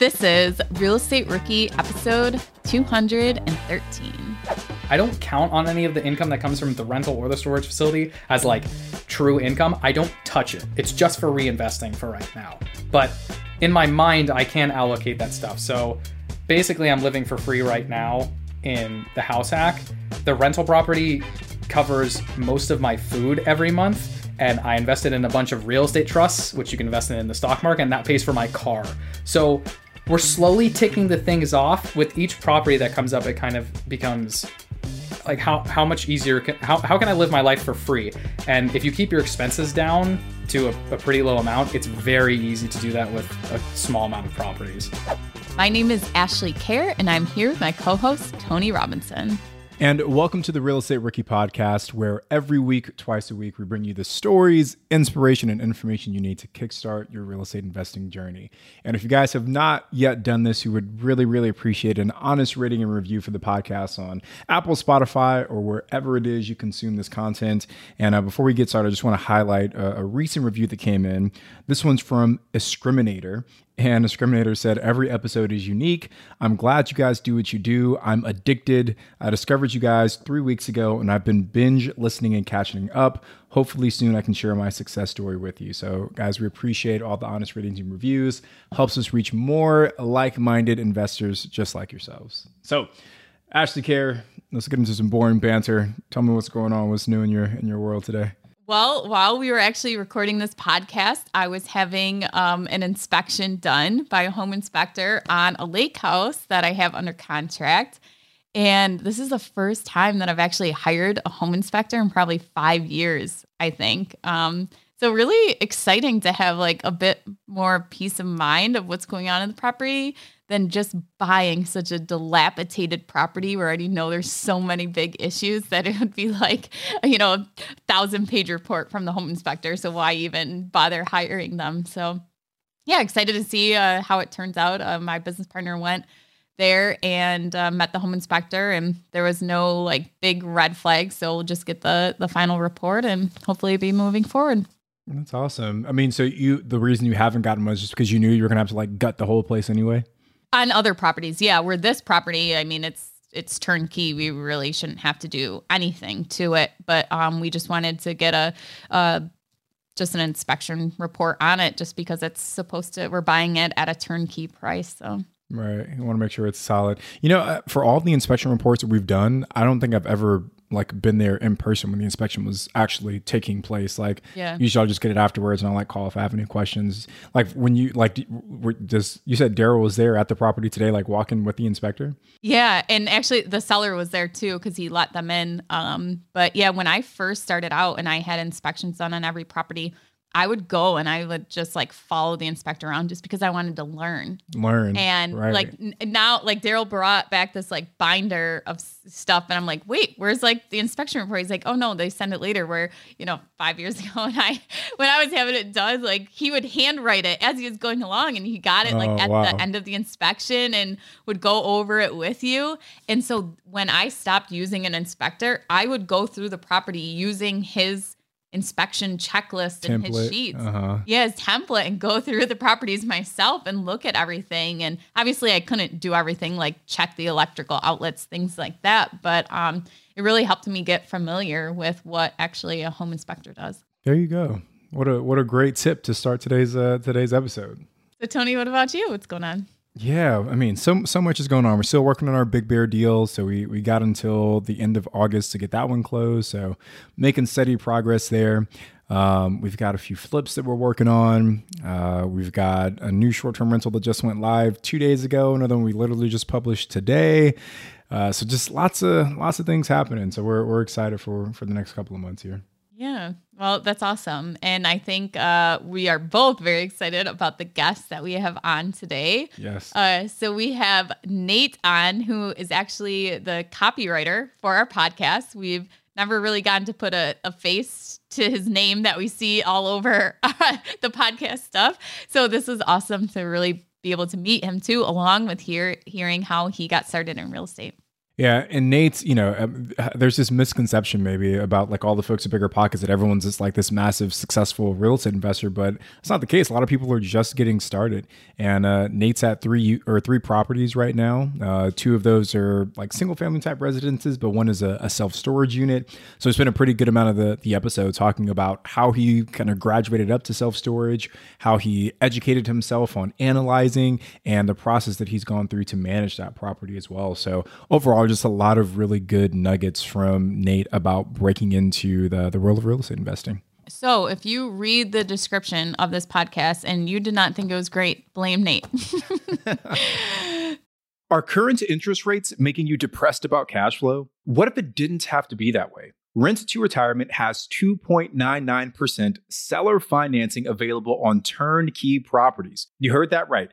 This is Real Estate Rookie episode 213. I don't count on any of the income that comes from the rental or the storage facility as like true income. I don't touch it. It's just for reinvesting for right now. But in my mind, I can allocate that stuff. So basically I'm living for free right now in the house hack. The rental property covers most of my food every month. And I invested in a bunch of real estate trusts, which you can invest in the stock market, and that pays for my car. So we're slowly ticking the things off. With each property that comes up, it kind of becomes like how much easier, how can I live my life for free? And if you keep your expenses down to a pretty low amount, it's very easy to do that with a small amount of properties. My name is Ashley Kerr, and I'm here with my co-host, Tony Robinson. And welcome to the Real Estate Rookie Podcast, where every week, twice a week, we bring you the stories, inspiration, and information you need to kickstart your real estate investing journey. And if you guys have not yet done this, you would really, really appreciate an honest rating and review for the podcast on Apple, Spotify, or wherever it is you consume this content. And before we get started, I just want to highlight a recent review that came in. This one's from Discriminator. And Discriminator said, every episode is unique. I'm glad you guys do what you do. I'm addicted. I discovered you guys 3 weeks ago, and I've been binge listening and catching up. Hopefully soon I can share my success story with you. So guys, we appreciate all the honest ratings and reviews. Helps us reach more like-minded investors just like yourselves. So Ashley Kerr, let's get into some boring banter. Tell me what's going on, what's new in your world today. Well, while we were actually recording this podcast, I was having an inspection done by a home inspector on a lake house that I have under contract. And this is the first time that I've actually hired a home inspector in probably 5 years, I think. So really exciting to have like a bit more peace of mind of what's going on in the property than just buying such a dilapidated property where I already know there's so many big issues that it would be like, you know, a 1,000-page report from the home inspector. So why even bother hiring them? So yeah, excited to see how it turns out. My business partner went there and met the home inspector, and there was no like big red flags. So we'll just get the final report and hopefully be moving forward. That's awesome. I mean, so the reason you haven't gotten one is just because you knew you were going to have to like gut the whole place anyway? On other properties. Yeah. Where this property, I mean, it's turnkey. We really shouldn't have to do anything to it, but we just wanted to get just an inspection report on it just because we're buying it at a turnkey price. So. Right. You want to make sure it's solid. You know, for all the inspection reports that we've done, I don't think I've ever like been there in person when the inspection was actually taking place. Like yeah. Usually I'll just get it afterwards and I'll like call if I have any questions. Like when you like, you said Daryl was there at the property today, like walking with the inspector. Yeah. And actually the seller was there too, cause he let them in. But yeah, when I first started out and I had inspections done on every property, I would go and I would just like follow the inspector around just because I wanted to learn. And right. Like now, like Daryl brought back this like binder of stuff and I'm like, wait, where's like the inspection report? He's like, oh no, they send it later. Where, you know, 5 years ago when I was having it done, like he would handwrite it as he was going along and he got it the end of the inspection and would go over it with you. And so when I stopped using an inspector, I would go through the property using his inspection checklist and his sheets. Uh-huh. Yeah, his template, and go through the properties myself and look at everything. And obviously I couldn't do everything, like check the electrical outlets, things like that. But it really helped me get familiar with what actually a home inspector does. There you go. What a great tip to start today's episode. So Tony, what about you? What's going on? Yeah, I mean, so much is going on. We're still working on our Big Bear deal. So we got until the end of August to get that one closed. So making steady progress there. We've got a few flips that we're working on. We've got a new short-term rental that just went live 2 days ago. Another one we literally just published today. So just lots of things happening. So we're excited for the next couple of months here. Yeah. Well, that's awesome. And I think we are both very excited about the guests that we have on today. Yes. So we have Nate on, who is actually the copywriter for our podcast. We've never really gotten to put a face to his name that we see all over the podcast stuff. So this was awesome to really be able to meet him too, along with hearing how he got started in real estate. Yeah, and Nate's, you know, there's this misconception maybe about like all the folks at BiggerPockets that everyone's just like this massive successful real estate investor, but it's not the case. A lot of people are just getting started, and Nate's at three properties right now. Two of those are like single family type residences, but one is a self-storage unit. So it's been a pretty good amount of the episode talking about how he kind of graduated up to self-storage, how he educated himself on analyzing, and the process that he's gone through to manage that property as well. So overall, just a lot of really good nuggets from Nate about breaking into the world of real estate investing. So if you read the description of this podcast and you did not think it was great, blame Nate. Are current interest rates making you depressed about cash flow? What if it didn't have to be that way? Rent to Retirement has 2.99% seller financing available on turnkey properties. You heard that right.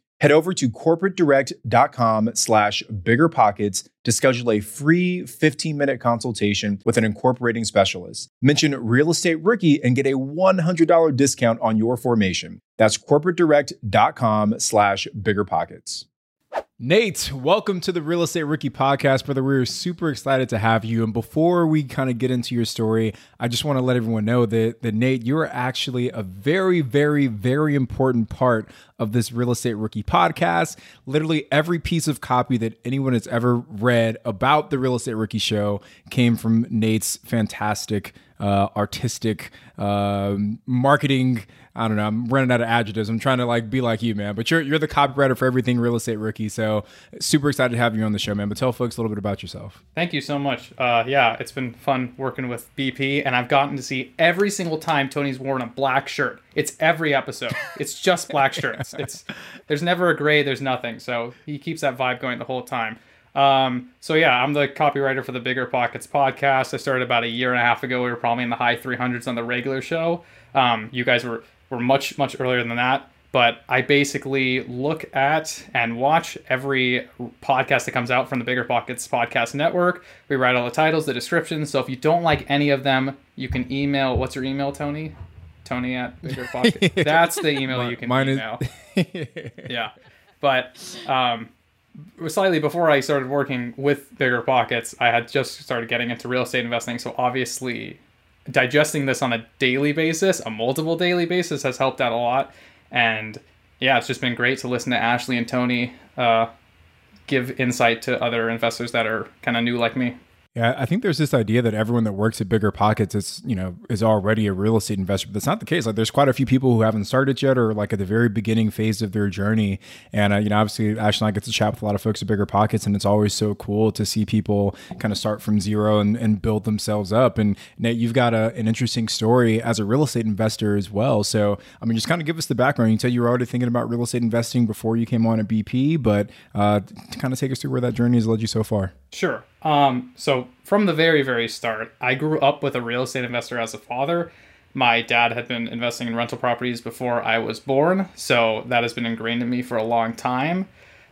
Head over to corporatedirect.com/biggerpockets to schedule a free 15-minute consultation with an incorporating specialist. Mention Real Estate Rookie and get a $100 discount on your formation. That's corporatedirect.com/biggerpockets. Nate, welcome to the Real Estate Rookie Podcast, brother. We're super excited to have you. And before we kind of get into your story, I just want to let everyone know that Nate, you're actually a very, very, very important part of this Real Estate Rookie Podcast. Literally every piece of copy that anyone has ever read about the Real Estate Rookie Show came from Nate's fantastic artistic marketing. I don't know. I'm running out of adjectives. I'm trying to like be like you, man. But you're the copywriter for everything Real Estate Rookie. So super excited to have you on the show, man. But tell folks a little bit about yourself. Thank you so much. Yeah, it's been fun working with BP, and I've gotten to see every single time Tony's worn a black shirt. It's every episode. It's just black shirts. There's never a gray. There's nothing. So he keeps that vibe going the whole time. So yeah, I'm the copywriter for the BiggerPockets podcast. I started about a year and a half ago. We were probably in the high 300s on the regular show. You guys were much earlier than that. But I basically look at and watch every podcast that comes out from the BiggerPockets Podcast Network. We write all the titles, the descriptions. So if you don't like any of them, you can email. What's your email, Tony? Tony at BiggerPockets. That's the email you can email. Yeah. But slightly before I started working with BiggerPockets, I had just started getting into real estate investing. So obviously digesting this on a daily basis, a multiple daily basis, has helped out a lot. And yeah, it's just been great to listen to Ashley and Tony give insight to other investors that are kind of new like me. Yeah, I think there's this idea that everyone that works at BiggerPockets is, you know, is already a real estate investor, but that's not the case. Like, there's quite a few people who haven't started yet, or like at the very beginning phase of their journey. And you know, obviously, Ash and I get to chat with a lot of folks at BiggerPockets, and it's always so cool to see people kind of start from zero and build themselves up. And Nate, you've got an interesting story as a real estate investor as well. So, I mean, just kind of give us the background. You said you were already thinking about real estate investing before you came on at BP, but to kind of take us through where that journey has led you so far. Sure. So from the very, very start, I grew up with a real estate investor as a father. My dad had been investing in rental properties before I was born, so that has been ingrained in me for a long time.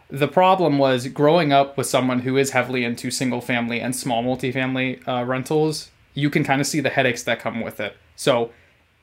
The problem was growing up with someone who is heavily into single family and small multifamily rentals, you can kind of see the headaches that come with it. So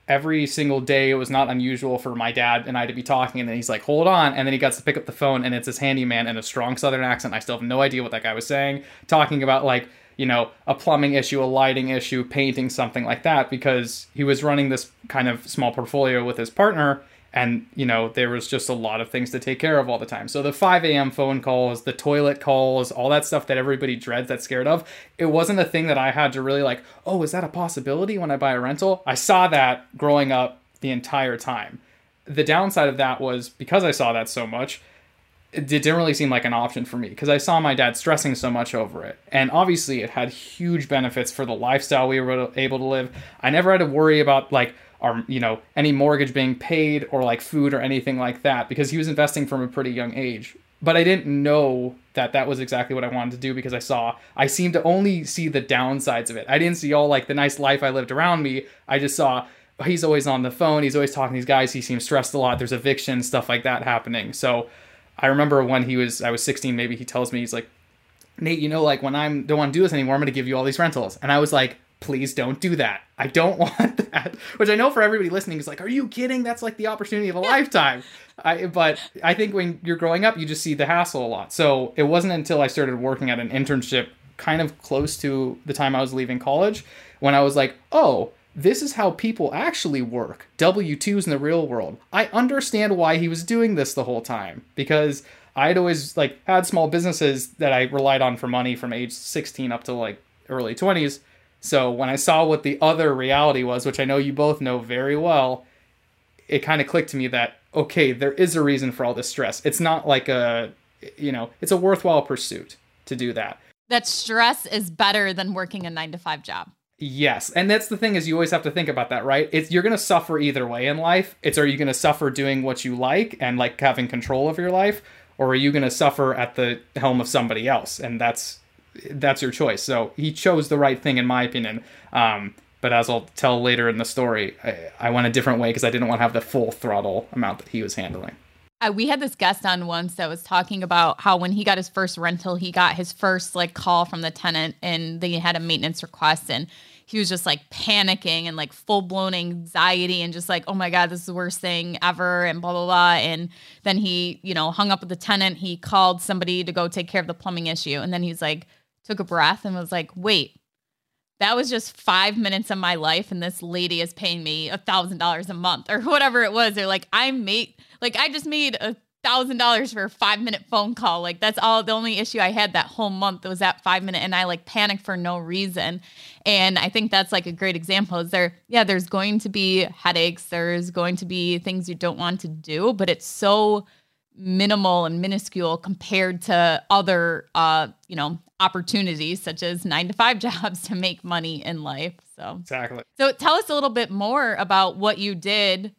every single day, it was not unusual for my dad and I to be talking, and then he's like, hold on. And then he gets to pick up the phone, and it's his handyman in a strong Southern accent. I still have no idea what that guy was saying, talking about, like, you know, a plumbing issue, a lighting issue, painting, something like that, because he was running this kind of small portfolio with his partner. And, you know, there was just a lot of things to take care of all the time. So the 5 a.m. phone calls, the toilet calls, all that stuff that everybody dreads, that's scared of, it wasn't a thing that I had to really like, oh, is that a possibility when I buy a rental? I saw that growing up the entire time. The downside of that was, because I saw that so much, it didn't really seem like an option for me, because I saw my dad stressing so much over it. And obviously it had huge benefits for the lifestyle we were able to live. I never had to worry about, like, or, you know, any mortgage being paid or like food or anything like that, because he was investing from a pretty young age. But I didn't know that that was exactly what I wanted to do, because I seemed to only see the downsides of it. I didn't see all like the nice life I lived around me. I just saw, he's always on the phone, he's always talking to these guys, he seems stressed a lot, there's eviction, stuff like that happening. So I remember when I was 16, maybe, he tells me, he's like, Nate, you know, like, when I don't want to do this anymore, I'm going to give you all these rentals. And I was like, please don't do that. I don't want that. Which I know for everybody listening is like, are you kidding? That's like the opportunity of a lifetime. But I think when you're growing up, you just see the hassle a lot. So it wasn't until I started working at an internship kind of close to the time I was leaving college, when I was like, oh, this is how people actually work. W-2s in the real world. I understand why he was doing this the whole time, because I'd always like had small businesses that I relied on for money from age 16 up to like early 20s. So when I saw what the other reality was, which I know you both know very well, it kind of clicked to me that, okay, there is a reason for all this stress. It's not like it's a worthwhile pursuit to do that. That stress is better than working a 9-to-5 job. Yes. And that's the thing, is you always have to think about that, right? You're going to suffer either way in life. Are you going to suffer doing what you like and like having control of your life? Or are you going to suffer at the helm of somebody else? And that's your choice. So he chose the right thing, in my opinion. But as I'll tell later in the story, I went a different way because I didn't want to have the full throttle amount that he was handling. We had this guest on once that was talking about how when he got his first rental, he got his first like call from the tenant, and they had a maintenance request, and he was just like panicking and like full blown anxiety and just like, oh my God, this is the worst thing ever, and blah, blah, blah. And then he, you know, hung up with the tenant. He called somebody to go take care of the plumbing issue. And then he's like, took a breath and was like, wait, that was just 5 minutes of my life, and this lady is paying me $1,000 a month or whatever it was. They're like, I just made $1,000 for a 5-minute phone call. Like, that's all, the only issue I had that whole month was that 5 minute, and I like panicked for no reason. And I think that's like a great example. There's going to be headaches, there's going to be things you don't want to do, but it's so minimal and minuscule compared to other, opportunities such as 9-to-5 jobs to make money in life. So exactly. So tell us a little bit more about what you did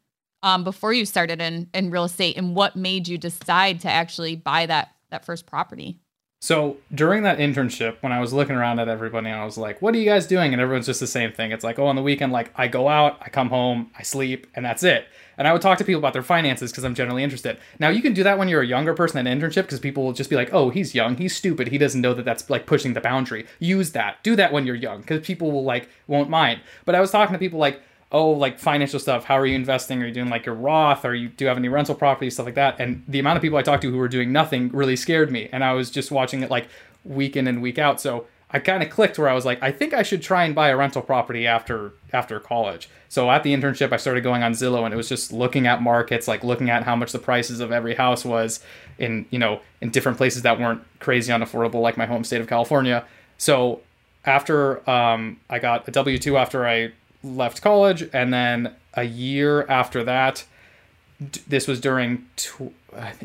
before you started in real estate, and what made you decide to actually buy that first property. So during that internship, when I was looking around at everybody and I was like, what are you guys doing? And everyone's just the same thing. It's like, oh, on the weekend, like I go out, I come home, I sleep, and that's it. And I would talk to people about their finances because I'm generally interested. Now you can do that when you're a younger person at an internship because people will just be like, oh, he's young, he's stupid. He doesn't know that that's like pushing the boundary. Use that, do that when you're young because people will like, won't mind. But I was talking to people like, oh, like financial stuff. How are you investing? Are you doing like your Roth? Or do you have any rental property? Stuff like that. And the amount of people I talked to who were doing nothing really scared me. And I was just watching it like week in and week out. So I kind of clicked where I was like, I think I should try and buy a rental property after college. So at the internship, I started going on Zillow and it was just looking at markets, like looking at how much the prices of every house was in, you know, in different places that weren't crazy unaffordable, like my home state of California. So after I got a W-2 after I left college, and then a year after that, this was during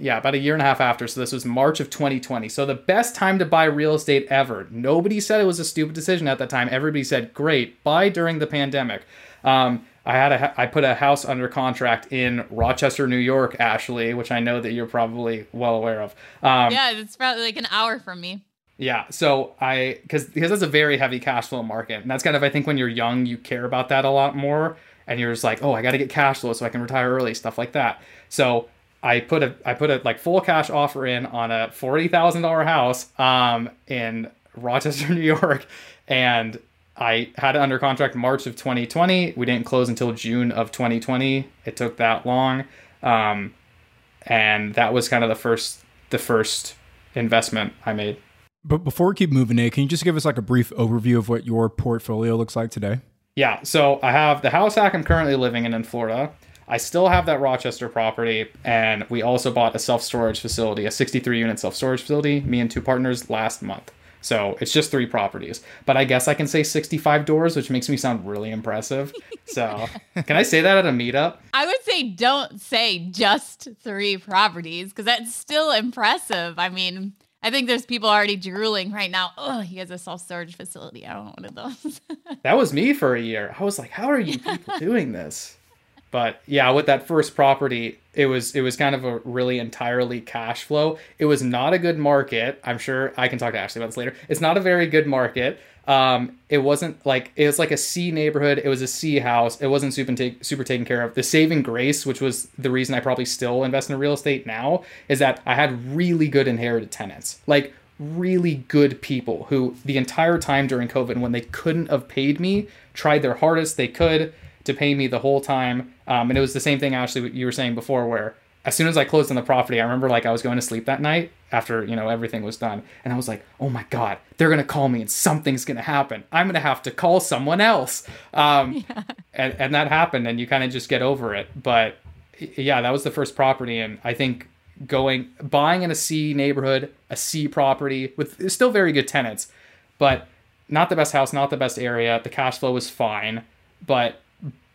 about a year and a half after, so this was March of 2020. So the best time to buy real estate ever. Nobody said it was a stupid decision at that time. Everybody said great, buy during the pandemic. I put a house under contract in Rochester, New York, Ashley, which I know that you're probably well aware of. Yeah, it's probably like an hour from me. Yeah. So because that's a very heavy cash flow market. And that's kind of, I think when you're young, you care about that a lot more and you're just like, oh, I got to get cash flow so I can retire early, stuff like that. So I put a like full cash offer in on a $40,000 house, in Rochester, New York. And I had it under contract March of 2020. We didn't close until June of 2020. It took that long. And that was kind of the first investment I made. But before we keep moving, Nate, can you just give us like a brief overview of what your portfolio looks like today? Yeah. So I have the house hack I'm currently living in Florida. I still have that Rochester property. And we also bought a self-storage facility, a 63-unit self-storage facility, me and two partners last month. So it's just three properties. But I guess I can say 65 doors, which makes me sound really impressive. So can I say that at a meetup? I would say don't say just three properties because that's still impressive. I mean, I think there's people already drooling right now. Oh, he has a self-storage facility. I don't want one of those. That was me for a year. I was like, how are you people doing this? But yeah, with that first property, it was kind of a really entirely cash flow. It was not a good market. I'm sure I can talk to Ashley about this later. It's not a very good market. It wasn't like, it was like a C neighborhood. It was a C house. It wasn't super taken care of. The saving grace, which was the reason I probably still invest in real estate now, is that I had really good inherited tenants, like really good people who the entire time during COVID, when they couldn't have paid me, tried their hardest they could to pay me the whole time. And it was the same thing, Ashley, you were saying before, where as soon as I closed on the property, I remember like I was going to sleep that night after, you know, everything was done. And I was like, oh my God, they're going to call me and something's going to happen. I'm going to have to call someone else. And that happened and you kind of just get over it. But yeah, that was the first property. And I think buying in a C neighborhood, a C property with still very good tenants, but not the best house, not the best area. The cash flow was fine, but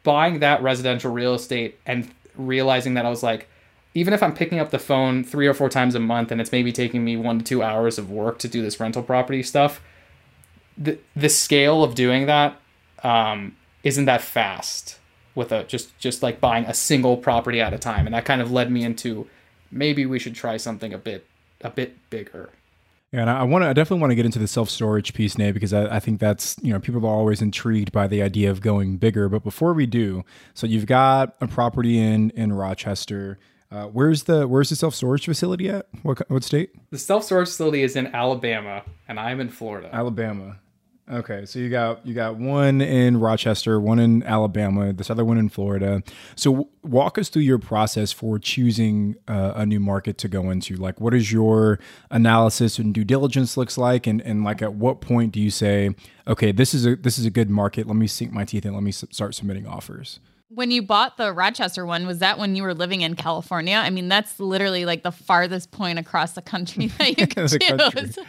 buying that residential real estate and realizing that I was like, even if I'm picking up the phone 3 or 4 times a month and it's maybe taking me 1 to 2 hours of work to do this rental property stuff, the scale of doing that isn't that fast with a just like buying a single property at a time. And that kind of led me into maybe we should try something a bit bigger. Yeah, and I definitely want to get into the self-storage piece, Nate, because I think that's, you know, people are always intrigued by the idea of going bigger. But before we do, so you've got a property in Rochester. Where's the self-storage facility at? What state? The self-storage facility is in Alabama, and I'm in Florida. Alabama. Okay, so you got one in Rochester, one in Alabama, this other one in Florida. So walk us through your process for choosing a new market to go into. Like, what is your analysis and due diligence looks like, and like at what point do you say, okay, this is a good market. Let me sink my teeth in. Let me start submitting offers. When you bought the Rochester one, was that when you were living in California? I mean, that's literally like the farthest point across the country that you could choose.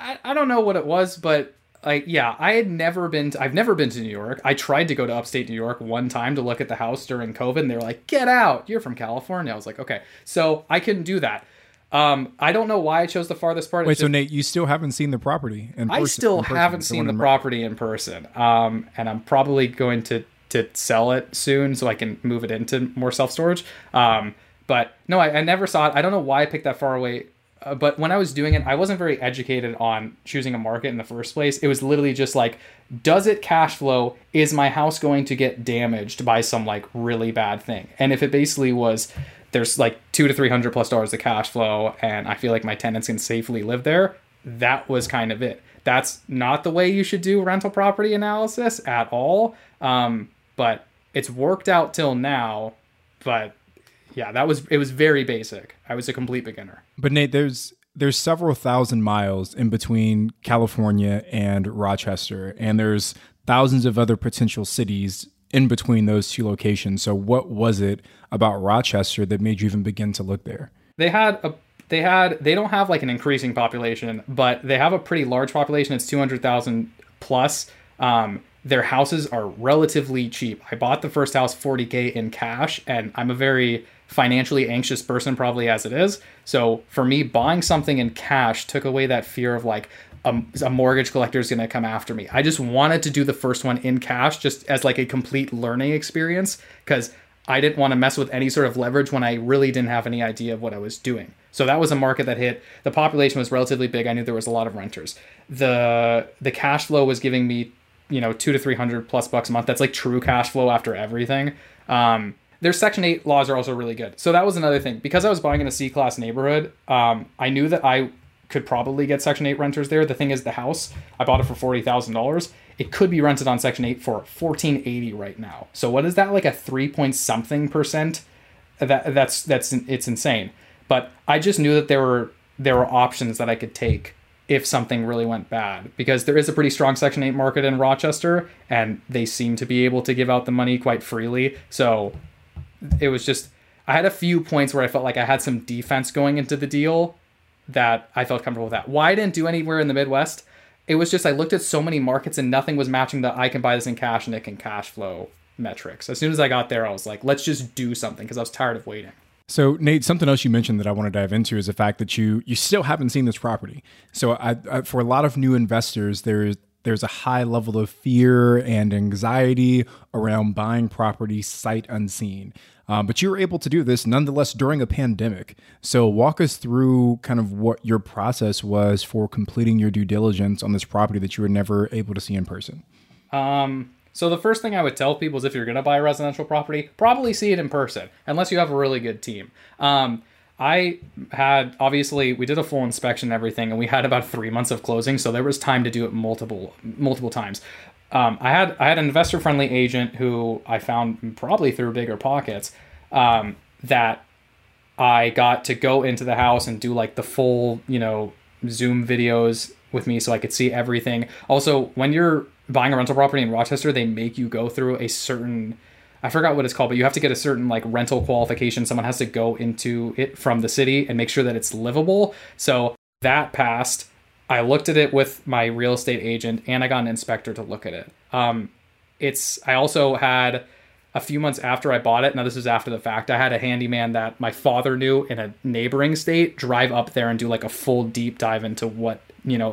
I don't know what it was, but like, yeah, I've never been to New York. I tried to go to upstate New York one time to look at the house during COVID and they were like, get out, you're from California. I was like, okay, so I couldn't do that. I don't know why I chose the farthest part. Wait, so Nate, you still haven't seen the property in person? I still haven't seen the property in person. And I'm probably going to sell it soon so I can move it into more self-storage. But no, I never saw it. I don't know why I picked that far away But when I was doing it, I wasn't very educated on choosing a market in the first place. It was literally just like, does it cash flow? Is my house going to get damaged by some like really bad thing? And if it basically was, there's like $200 to $300+ of cash flow, and I feel like my tenants can safely live there, that was kind of it. That's not the way you should do rental property analysis at all. But it's worked out till now. But yeah, it was very basic. I was a complete beginner. But Nate, there's several thousand miles in between California and Rochester, and there's thousands of other potential cities in between those two locations. So what was it about Rochester that made you even begin to look there? They don't have like an increasing population, but they have a pretty large population. It's 200,000 plus. Their houses are relatively cheap. I bought the first house $40,000 in cash, and I'm a very financially anxious person probably as it is. So for me, buying something in cash took away that fear of like a mortgage collector is going to come after me. I just wanted to do the first one in cash just as like a complete learning experience, because I didn't want to mess with any sort of leverage when I really didn't have any idea of what I was doing. So that was a market that hit. The population was relatively big. I knew there was a lot of renters. The cash flow was giving me, you know, $200 to $300+ a month. That's like true cash flow after everything. Their Section 8 laws are also really good. So that was another thing. Because I was buying in a C-class neighborhood, I knew that I could probably get Section 8 renters there. The thing is, the house, I bought it for $40,000. It could be rented on Section 8 for $1,480 right now. So what is that, like a 3.something%? It's insane. But I just knew that there were options that I could take if something really went bad, because there is a pretty strong Section 8 market in Rochester, and they seem to be able to give out the money quite freely. So it was just, I had a few points where I felt like I had some defense going into the deal that I felt comfortable with that. Why I didn't do anywhere in the Midwest, it was just, I looked at so many markets and nothing was matching the I can buy this in cash and it can cash flow metrics. As soon as I got there, I was like, let's just do something, because I was tired of waiting. So Nate, something else you mentioned that I want to dive into is the fact that you still haven't seen this property. So I for a lot of new investors, there's a high level of fear and anxiety around buying property sight unseen. But you were able to do this nonetheless during a pandemic. So walk us through kind of what your process was for completing your due diligence on this property that you were never able to see in person. So the first thing I would tell people is, if you're going to buy a residential property, probably see it in person, unless you have a really good team. We did a full inspection and everything, and we had about 3 months of closing. So there was time to do it multiple times. I had an investor-friendly agent who I found probably through BiggerPockets, that I got to go into the house and do like the full, Zoom videos with me so I could see everything. Also, when you're buying a rental property in Rochester, they make you go through a certain, I forgot what it's called, but you have to get a certain like rental qualification. Someone has to go into it from the city and make sure that it's livable. So that passed. I looked at it with my real estate agent, and I got an inspector to look at it. I also had, a few months after I bought it, now this is after the fact, I had a handyman that my father knew in a neighboring state drive up there and do like a full deep dive into what,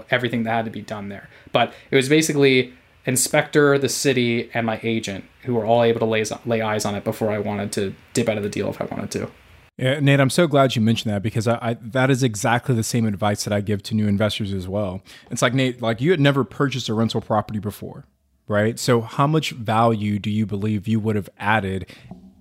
everything that had to be done there. But it was basically inspector, the city, and my agent who were all able to lay eyes on it before I wanted to dip out of the deal if I wanted to. Yeah, Nate, I'm so glad you mentioned that, because I that is exactly the same advice that I give to new investors as well. It's like, Nate, like you had never purchased a rental property before, right? So how much value do you believe you would have added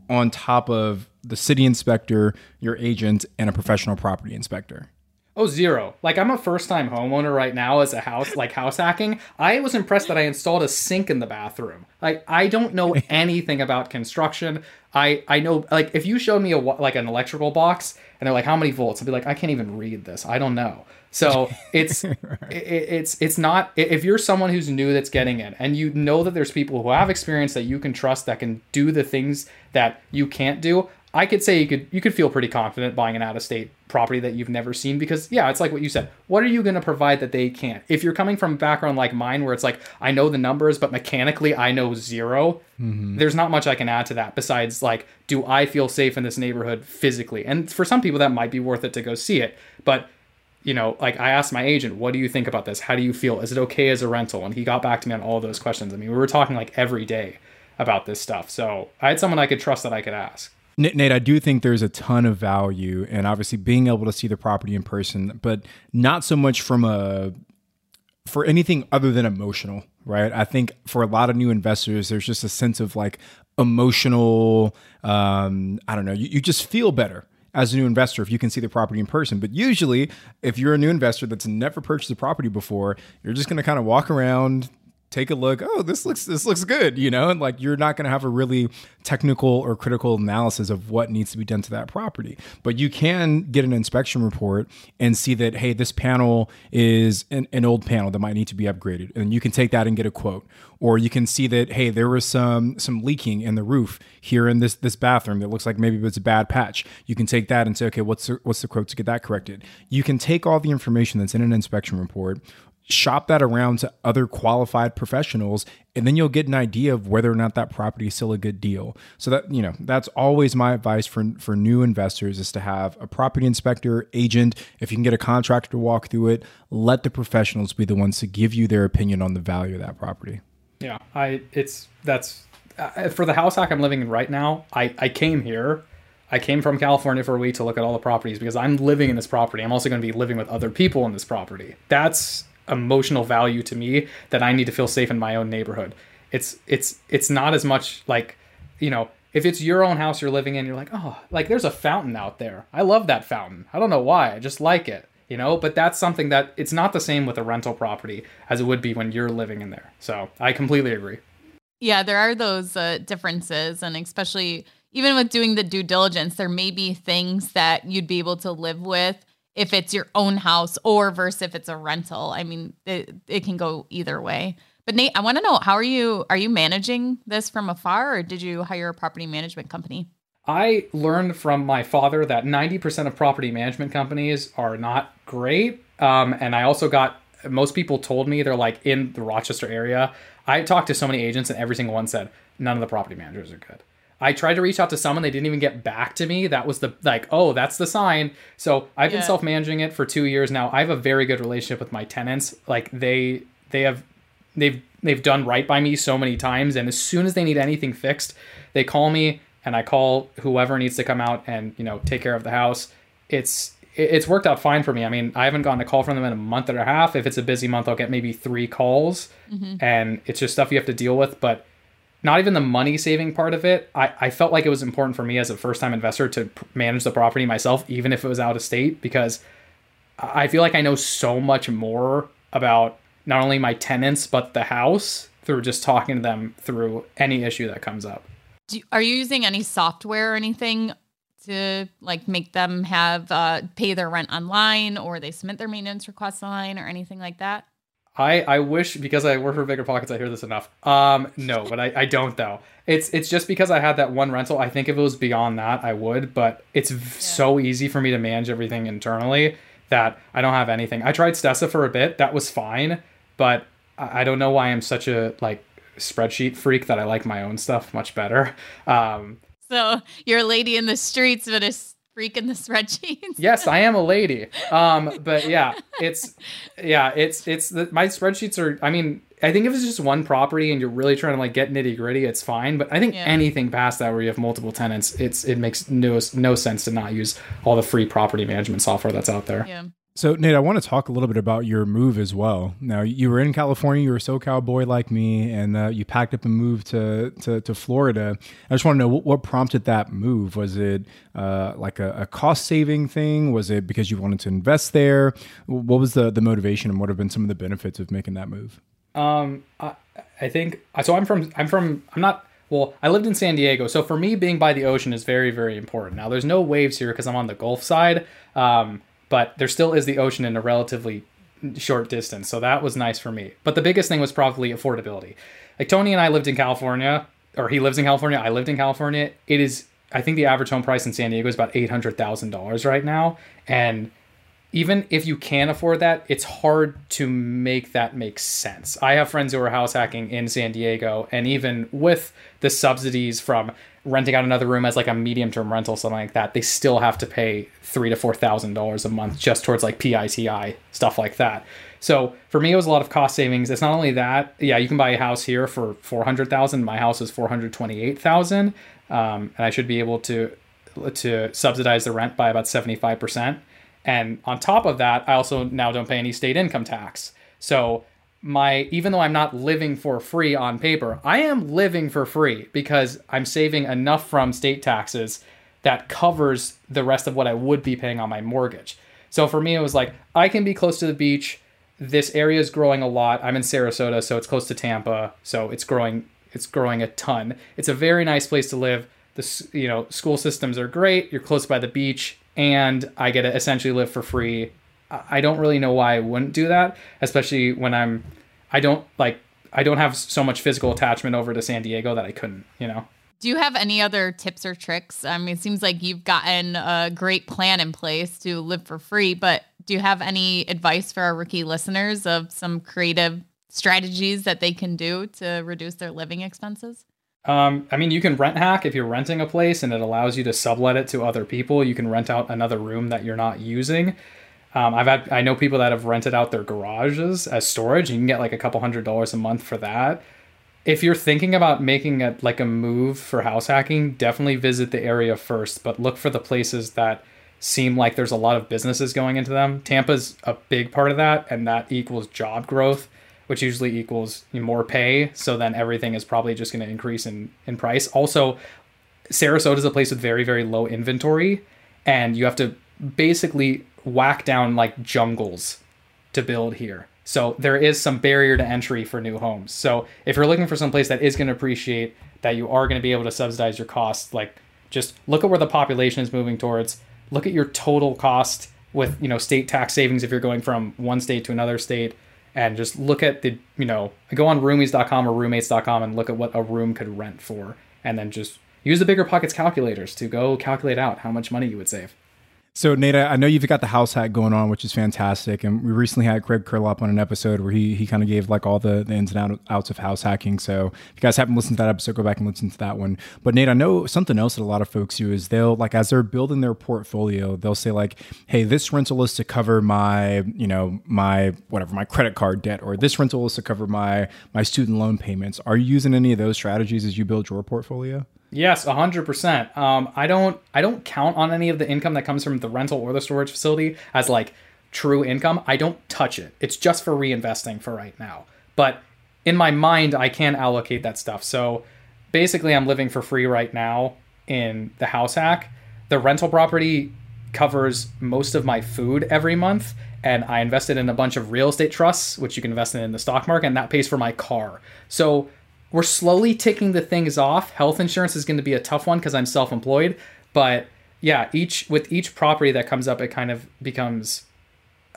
on top of the city inspector, your agent, and a professional property inspector? Oh, zero. Like, I'm a first-time homeowner right now as a house hacking. I was impressed that I installed a sink in the bathroom. Like, I don't know anything about construction. I know, like, if you showed me an electrical box and they're like, how many volts? I'd be like, I can't even read this. I don't know. So it's, it's not, if you're someone who's new that's getting in and you know that there's people who have experience that you can trust that can do the things that you can't do, I could say you could feel pretty confident buying an out-of-state property that you've never seen, because, yeah, it's like what you said. What are you going to provide that they can't? If you're coming from a background like mine where it's like, I know the numbers, but mechanically I know zero, There's not much I can add to that besides, like, do I feel safe in this neighborhood physically? And for some people that might be worth it to go see it. But, like, I asked my agent, what do you think about this? How do you feel? Is it okay as a rental? And he got back to me on all those questions. I mean, we were talking like every day about this stuff. So I had someone I could trust that I could ask. Nate, I do think there's a ton of value and obviously being able to see the property in person, but not so much for anything other than emotional, right? I think for a lot of new investors, there's just a sense of like emotional, you just feel better as a new investor if you can see the property in person. But usually if you're a new investor that's never purchased a property before, you're just going to kind of walk around, take a look. Oh, this looks good, you know, and like you're not going to have a really technical or critical analysis of what needs to be done to that property. But you can get an inspection report and see that, hey, this panel is an old panel that might need to be upgraded. And you can take that and get a quote. Or you can see that, hey, there was some leaking in the roof here in this bathroom that looks like maybe it's a bad patch. You can take that and say, okay, what's the quote to get that corrected? You can take all the information that's in an inspection report, shop that around to other qualified professionals, and then you'll get an idea of whether or not that property is still a good deal. So that, you know, that's always my advice for new investors is to have a property inspector, agent. If you can get a contractor to walk through it, let the professionals be the ones to give you their opinion on the value of that property. Yeah, for the house hack I'm living in right now. I came from California for a week to look at all the properties because I'm living in this property. I'm also going to be living with other people in this property. That's emotional value to me that I need to feel safe in my own neighborhood. It's not as much like, you know, if it's your own house you're living in, you're like, oh, like there's a fountain out there. I love that fountain. I don't know why. I just like it, you know, but that's something that it's not the same with a rental property as it would be when you're living in there. So I completely agree. Yeah, there are those differences. And especially even with doing the due diligence, there may be things that you'd be able to live with if it's your own house or versus if it's a rental. I mean, it can go either way. But Nate, I want to know, how are you managing this from afar, or did you hire a property management company? I learned from my father that 90% of property management companies are not great. And I also got, most people told me they're like in the Rochester area. I talked to so many agents and every single one said, none of the property managers are good. I tried to reach out to someone. They didn't even get back to me. That was oh, that's the sign. So I've been self-managing it for 2 years now. I have a very good relationship with my tenants. Like they've done right by me so many times. And as soon as they need anything fixed, they call me and I call whoever needs to come out and, you know, take care of the house. It's worked out fine for me. I mean, I haven't gotten a call from them in a month and a half. If it's a busy month, I'll get maybe 3 calls and it's just stuff you have to deal with. But not even the money saving part of it. I felt like it was important for me as a first time investor to manage the property myself, even if it was out of state, because I feel like I know so much more about not only my tenants, but the house through just talking to them through any issue that comes up. Are you using any software or anything to like make them have pay their rent online, or they submit their maintenance requests online or anything like that? I wish, because I work for BiggerPockets, I hear this enough. No, but I don't though. It's just because I had that one rental. I think if it was beyond that, I would, but it's so easy for me to manage everything internally that I don't have anything. I tried Stessa for a bit. That was fine, but I don't know why I'm such a like spreadsheet freak that I like my own stuff much better. So you're a lady in the streets, but a freak in the spreadsheets. Yes, I am a lady. But my spreadsheets are, I mean, I think if it's just one property and you're really trying to like get nitty gritty, it's fine. But I think anything past that where you have multiple tenants, it makes no sense to not use all the free property management software that's out there. Yeah. So Nate, I want to talk a little bit about your move as well. Now you were in California, you were a SoCal boy like me, and you packed up and moved to Florida. I just want to know what prompted that move. Was it like a cost saving thing? Was it because you wanted to invest there? What was the motivation, and what have been some of the benefits of making that move? I think so. I lived in San Diego. So for me, being by the ocean is very, very important. Now there's no waves here because I'm on the Gulf side. But there still is the ocean in a relatively short distance. So that was nice for me. But the biggest thing was probably affordability. Like Tony and I lived in California, or he lives in California. I lived in California. I think the average home price in San Diego is about $800,000 right now. And even if you can afford that, it's hard to make that make sense. I have friends who are house hacking in San Diego. And even with the subsidies from renting out another room as like a medium term rental, something like that, they still have to pay $3,000 to $4,000 a month just towards like PITI, stuff like that. So for me, it was a lot of cost savings. It's not only that, you can buy a house here for $400,000. My house is $428,000. And I should be able to to subsidize the rent by about 75%. And on top of that, I also now don't pay any state income tax. So even though I'm not living for free on paper, I am living for free because I'm saving enough from state taxes that covers the rest of what I would be paying on my mortgage. So for me, it was like, I can be close to the beach. This area is growing a lot. I'm in Sarasota, so it's close to Tampa. So it's growing a ton. It's a very nice place to live. The school systems are great. You're close by the beach, and I get to essentially live for free. I don't really know why I wouldn't do that, especially when I don't have so much physical attachment over to San Diego that I couldn't, Do you have any other tips or tricks? I mean, it seems like you've gotten a great plan in place to live for free, but do you have any advice for our rookie listeners of some creative strategies that they can do to reduce their living expenses? You can rent hack if you're renting a place and it allows you to sublet it to other people. You can rent out another room that you're not using. I know people that have rented out their garages as storage. You can get like a couple $100 a month for that. If you're thinking about making a move for house hacking, definitely visit the area first, but look for the places that seem like there's a lot of businesses going into them. Tampa's a big part of that, and that equals job growth, which usually equals more pay. So then everything is probably just going to increase in price. Also, Sarasota is a place with very, very low inventory, and you have to basically whack down like jungles to build here. So there is some barrier to entry for new homes. So if you're looking for some place that is going to appreciate, that you are going to be able to subsidize your costs, like just look at where the population is moving towards. Look at your total cost with, state tax savings if you're going from one state to another state. And just look at the, go on roomies.com or roommates.com and look at what a room could rent for. And then just use the BiggerPockets calculators to go calculate out how much money you would save. So Nate, I know you've got the house hack going on, which is fantastic. And we recently had Craig Curlop on an episode where he kind of gave like all the ins and outs of house hacking. So if you guys haven't listened to that episode, go back and listen to that one. But Nate, I know something else that a lot of folks do is they'll like, as they're building their portfolio, they'll say like, hey, this rental is to cover my, my credit card debt, or this rental is to cover my student loan payments. Are you using any of those strategies as you build your portfolio? Yes, 100%. I don't count on any of the income that comes from the rental or the storage facility as like true income. I don't touch it. It's just for reinvesting for right now. But in my mind, I can allocate that stuff. So basically, I'm living for free right now in the house hack. The rental property covers most of my food every month. And I invested in a bunch of real estate trusts, which you can invest in the stock market, and that pays for my car. So we're slowly ticking the things off. Health insurance is going to be a tough one because I'm self-employed. But yeah, with each property that comes up, it kind of becomes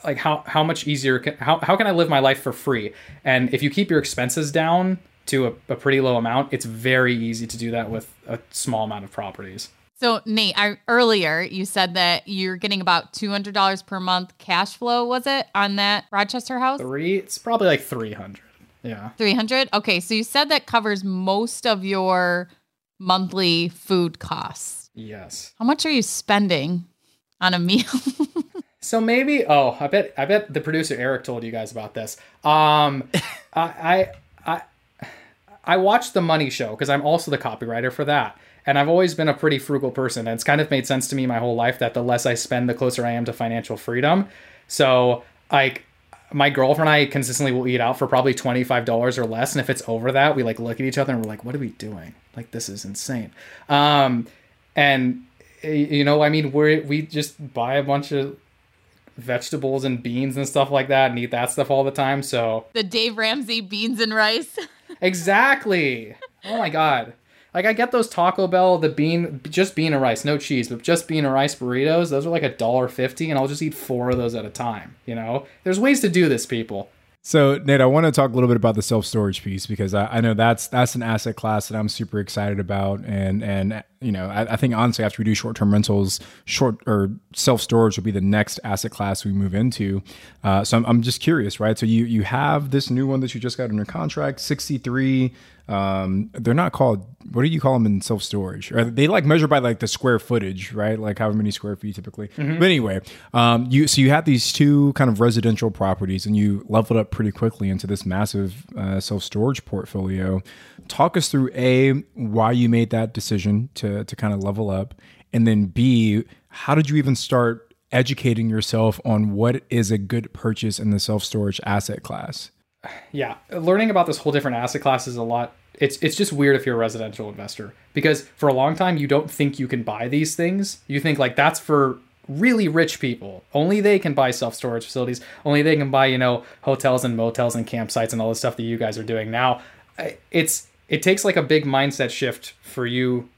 like how much easier, how can I live my life for free? And if you keep your expenses down to a pretty low amount, it's very easy to do that with a small amount of properties. So Nate, earlier you said that you're getting about $200 per month cash flow, was it, on that Rochester house? It's probably like 300. Yeah. 300. Okay. So you said that covers most of your monthly food costs. Yes. How much are you spending on a meal? So maybe, I bet the producer Eric told you guys about this. I watched The Money Show because I'm also the copywriter for that. And I've always been a pretty frugal person. And it's kind of made sense to me my whole life that the less I spend, the closer I am to financial freedom. So my girlfriend and I consistently will eat out for probably $25 or less. And if it's over that, we look at each other and we're like, what are we doing? Like, this is insane. We just buy a bunch of vegetables and beans and stuff like that and eat that stuff all the time. So the Dave Ramsey beans and rice. Exactly. Oh my God. Like, I get those Taco Bell, just bean and rice, no cheese, but just bean and rice burritos. Those are like $1.50, and I'll just eat 4 of those at a time. There's ways to do this, people. So Nate, I want to talk a little bit about the self-storage piece, because I know that's an asset class that I'm super excited about. And I think honestly, after we do short-term rentals, self-storage will be the next asset class we move into. So I'm just curious, right? So you have this new one that you just got under contract, 63. They're not called, what do you call them in self-storage? Or they measure by the square footage, right? Like however many square feet typically. Mm-hmm. But anyway, you had these two kind of residential properties and you leveled up pretty quickly into this massive self-storage portfolio. Talk us through why you made that decision to kind of level up, And then B, how did you even start educating yourself on what is a good purchase in the self-storage asset class? Yeah, learning about this whole different asset class is a lot. It's just weird if you're a residential investor, because for a long time, you don't think you can buy these things. You think like that's for really rich people. Only they can buy self-storage facilities. Only they can buy, you know, hotels and motels and campsites and all the stuff that you guys are doing now. It takes like a big mindset shift for you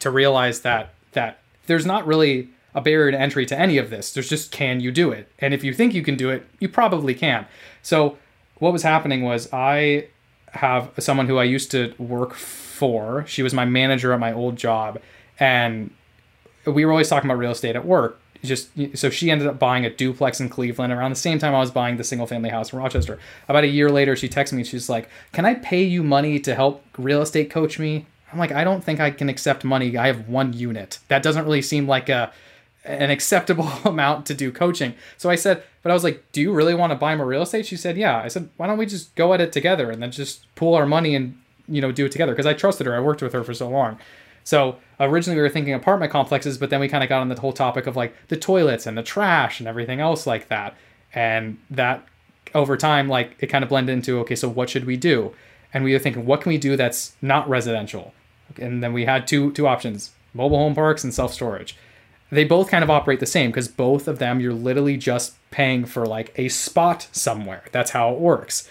to realize that there's not really a barrier to entry to any of this. There's just, can you do it? And if you think you can do it, you probably can. So what was happening was I have someone who I used to work for. She was my manager at my old job. And we were always talking about real estate at work. So she ended up buying a duplex in Cleveland around the same time I was buying the single family house in Rochester. About a year later, she texted me. She's like, can I pay you money to help real estate coach me? I'm like, I don't think I can accept money. I have one unit. That doesn't really seem like an acceptable amount to do coaching. So I said, but I was like, do you really want to buy more real estate? She said, yeah. I said, why don't we just go at it together and then just pool our money and, you know, do it together? Because I trusted her. I worked with her for so long. So originally we were thinking apartment complexes, but then we kind of got on the whole topic of like the toilets and the trash and everything else like that. And that over time, like it kind of blended into, okay, so what should we do? And we were thinking, what can we do that's not residential? And then we had two options, mobile home parks and self-storage. They both kind of operate the same because both of them, you're literally just paying for like a spot somewhere. That's how it works.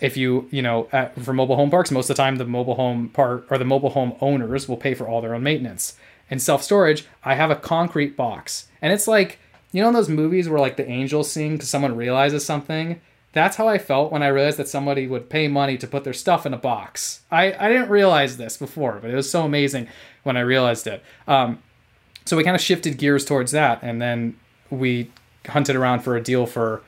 If for mobile home parks, most of the time the mobile home park or the mobile home owners will pay for all their own maintenance. In self-storage, I have a concrete box. And it's like, you know, in those movies where like the angels sing because someone realizes something. That's how I felt when I realized that somebody would pay money to put their stuff in a box. I didn't realize this before, but it was so amazing when I realized it. So we kind of shifted gears towards that. And then we hunted around for a deal for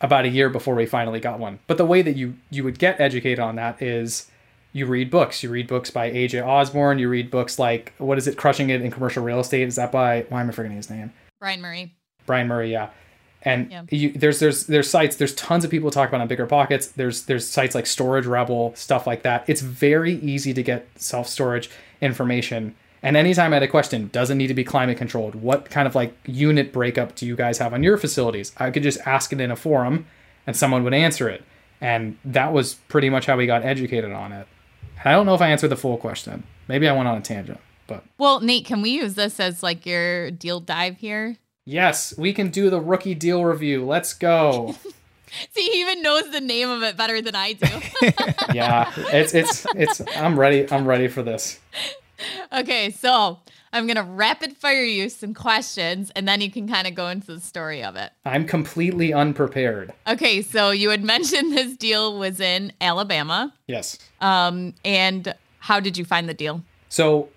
about a year before we finally got one. But the way that you would get educated on that is you read books. You read books by A.J. Osborne. You read books like, what is it? Crushing It in Commercial Real Estate. Is that by, why am I forgetting his name? Brian Murray. Yeah. And yeah. There's sites, there's tons of people talk about on BiggerPockets. There's sites like Storage Rebel, stuff like that. It's very easy to get self-storage information. And anytime I had a question, does it need to be climate controlled? What kind of like unit breakup do you guys have on your facilities? I could just ask it in a forum and someone would answer it. And that was pretty much how we got educated on it. And I don't know if I answered the full question. Maybe I went on a tangent, but. Well, Nate, can we use this as like your deal dive here? Yes, we can do the rookie deal review. Let's go. See, he even knows the name of it better than I do. Yeah, it's. I'm ready for this. Okay, so I'm going to rapid fire you some questions, and then you can kind of go into the story of it. I'm completely unprepared. Okay, so you had mentioned this deal was in Alabama. Yes. And how did you find the deal? So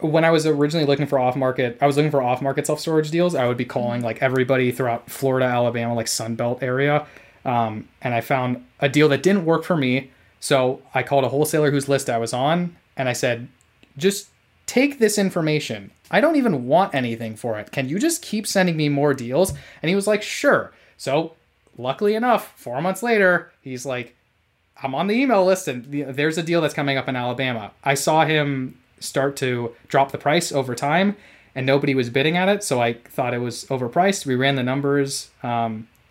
when I was originally looking for off-market, I was looking for off-market self-storage deals. I would be calling like everybody throughout Florida, Alabama, like Sunbelt area. And I found a deal that didn't work for me. So I called a wholesaler whose list I was on, and I said, just take this information. I don't even want anything for it. Can you just keep sending me more deals? And he was like, sure. So luckily enough, 4 months later, he's like, I'm on the email list and there's a deal that's coming up in Alabama. I saw him start to drop the price over time and nobody was bidding at it. So I thought it was overpriced. We ran the numbers.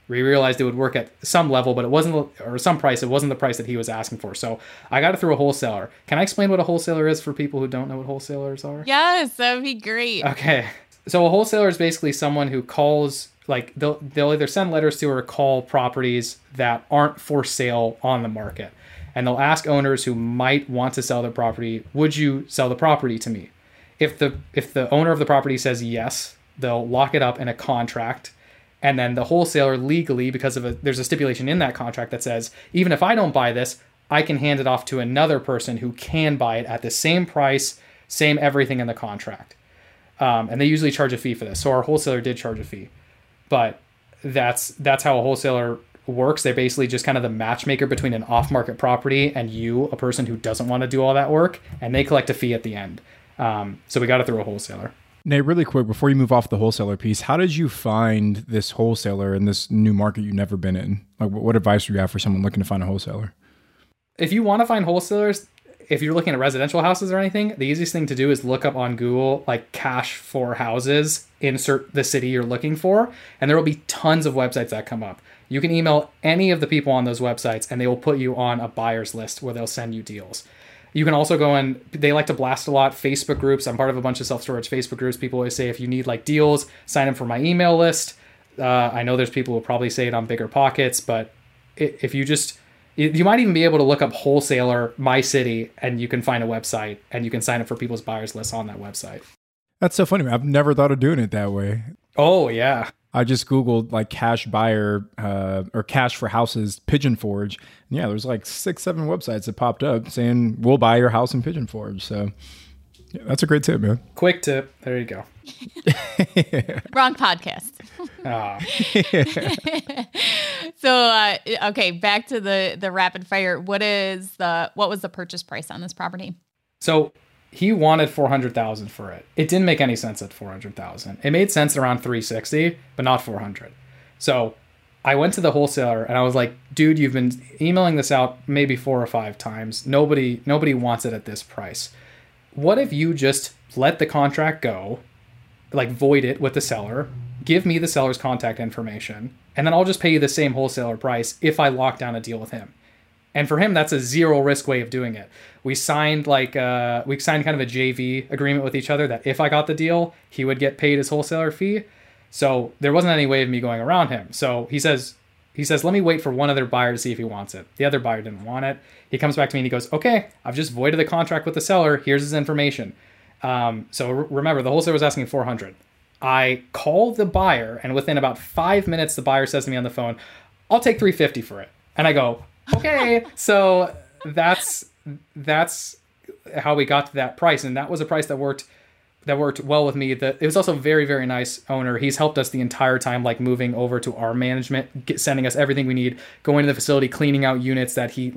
We realized it would work at some level, but it wasn't, or some price. It wasn't the price that he was asking for. So I got it through a wholesaler. Can I explain what a wholesaler is for people who don't know what wholesalers are? Yes, that would be great. Okay. So a wholesaler is basically someone who calls, like they'll either send letters to or call properties that aren't for sale on the market. And they'll ask owners who might want to sell their property, would you sell the property to me? If the owner of the property says yes, they'll lock it up in a contract. And then the wholesaler legally, because of there's a stipulation in that contract that says, even if I don't buy this, I can hand it off to another person who can buy it at the same price, same everything in the contract. And they usually charge a fee for this. So our wholesaler did charge a fee, but that's how a wholesaler works. They're basically just kind of the matchmaker between an off-market property and you, a person who doesn't want to do all that work, and they collect a fee at the end. So we got it through a wholesaler. Nate, really quick, before you move off the wholesaler piece, how did you find this wholesaler in this new market you've never been in? Like, what advice do you have for someone looking to find a wholesaler? If you want to find wholesalers, if you're looking at residential houses or anything, the easiest thing to do is look up on Google, like cash for houses, insert the city you're looking for, and there will be tons of websites that come up. You can email any of the people on those websites and they will put you on a buyer's list where they'll send you deals. You can also go and they like to blast a lot Facebook groups. I'm part of a bunch of self-storage Facebook groups. People always say, if you need like deals, sign up for my email list. I know there's people who probably say it on BiggerPockets, but if you just, you might even be able to look up wholesaler, my city, and you can find a website and you can sign up for people's buyers lists on that website. That's so funny. I've never thought of doing it that way. Oh yeah. I just Googled like cash buyer or cash for houses, Pigeon Forge. And yeah, there's like 6-7 websites that popped up saying, we'll buy your house in Pigeon Forge. So yeah, that's a great tip, man. Quick tip. There you go. Wrong podcast. So, okay, back to the rapid fire. What was the purchase price on this property? So he wanted $400,000 for it. It didn't make any sense at $400,000. It made sense around $360,000, but not $400,000. So I went to the wholesaler and I was like, dude, you've been emailing this out maybe 4 or 5 times. Nobody wants it at this price. What if you just let the contract go, like void it with the seller, give me the seller's contact information, and then I'll just pay you the same wholesaler price if I lock down a deal with him. And for him, that's a zero risk way of doing it. We signed kind of a JV agreement with each other that if I got the deal, he would get paid his wholesaler fee. So there wasn't any way of me going around him. So he says, let me wait for one other buyer to see if he wants it. The other buyer didn't want it. He comes back to me and he goes, okay, I've just voided the contract with the seller. Here's his information. So remember, the wholesaler was asking $400,000. I call the buyer, and within about 5 minutes, the buyer says to me on the phone, I'll take $350,000 for it. And I go, okay. So that's how we got to that price. And that was a price that worked well with me. It was also a very, very nice owner. He's helped us the entire time, like moving over to our management, sending us everything we need, going to the facility, cleaning out units that he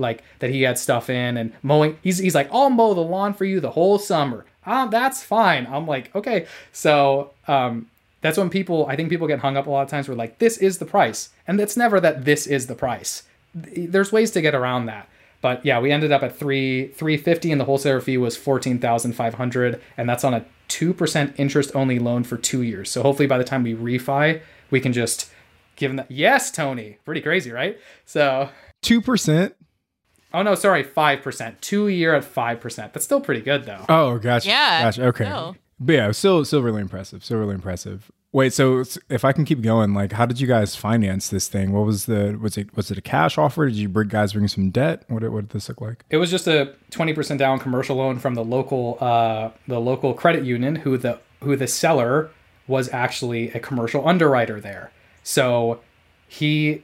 had stuff in, and mowing. He's like, I'll mow the lawn for you the whole summer. That's fine. I'm like, okay. So, that's when I think people get hung up a lot of times. We're like, this is the price. And it's never that this is the price. There's ways to get around that. But yeah, we ended up at $350,000, and the wholesaler fee was $14,500, and that's on a 2% interest only loan for 2 years. So hopefully by the time we refi, we can just give them that. Yes, Tony. Pretty crazy, right? So 2%. Oh no, sorry, 5%. 2 year at 5%. That's still pretty good though. Oh, gotcha. Yeah. Gotcha. Okay. No. But yeah, still really impressive. Still really impressive. Wait, so if I can keep going, like, how did you guys finance this thing? What was it a cash offer? Did you bring some debt? What did this look like? It was just a 20% down commercial loan from the local credit union, who the seller was actually a commercial underwriter there. So he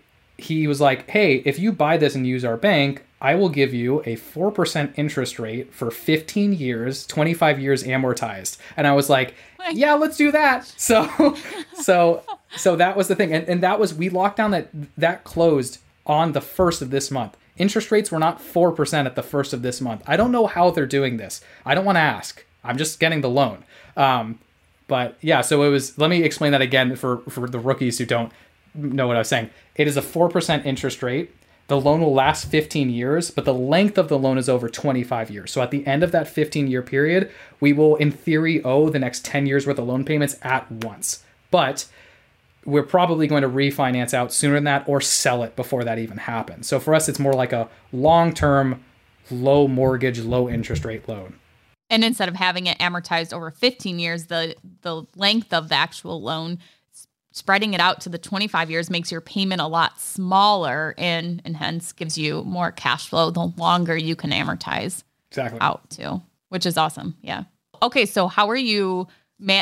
was like, hey, if you buy this and use our bank, I will give you a 4% interest rate for 15 years, 25 years amortized. And I was like, yeah, let's do that. So that was the thing. And that was, we locked down that closed on the 1st of this month. Interest rates were not 4% at the 1st of this month. I don't know how they're doing this. I don't want to ask. I'm just getting the loan. But yeah, so it was, let me explain that again for the rookies who don't know what I was saying. It is a 4% interest rate. The loan will last 15 years, but the length of the loan is over 25 years. So at the end of that 15-year period, we will, in theory, owe the next 10 years worth of loan payments at once. But we're probably going to refinance out sooner than that or sell it before that even happens. So for us, it's more like a long-term, low mortgage, low interest rate loan. And instead of having it amortized over 15 years, the length of the actual loan, spreading it out to the 25 years makes your payment a lot smaller and hence gives you more cash flow the longer you can amortize exactly out too, which is awesome. Yeah. Okay. So how are you,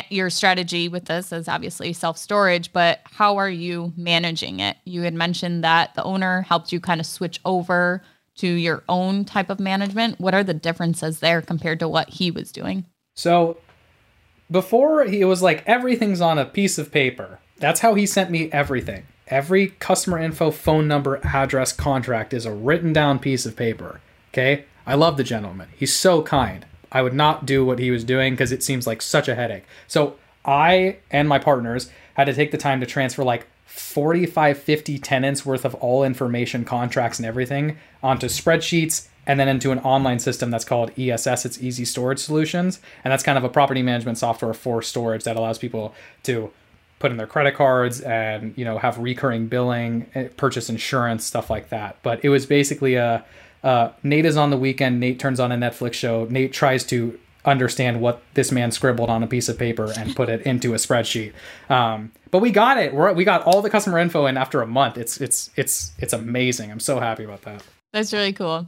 your strategy with this is obviously self-storage, but how are you managing it? You had mentioned that the owner helped you kind of switch over to your own type of management. What are the differences there compared to what he was doing? So before he was like, everything's on a piece of paper. That's how he sent me everything. Every customer info, phone number, address, contract is a written down piece of paper. Okay. I love the gentleman. He's so kind. I would not do what he was doing because it seems like such a headache. So I and my partners had to take the time to transfer like 45, 50 tenants worth of all information, contracts and everything onto spreadsheets, and then into an online system that's called ESS. It's Easy Storage Solutions. And that's kind of a property management software for storage that allows people to put in their credit cards and, you know, have recurring billing, purchase insurance, stuff like that. But it was basically a, Nate is on the weekend. Nate turns on a Netflix show. Nate tries to understand what this man scribbled on a piece of paper and put it into a spreadsheet. But we got it. We got all the customer info in after a month. It's amazing. I'm so happy about that. That's really cool.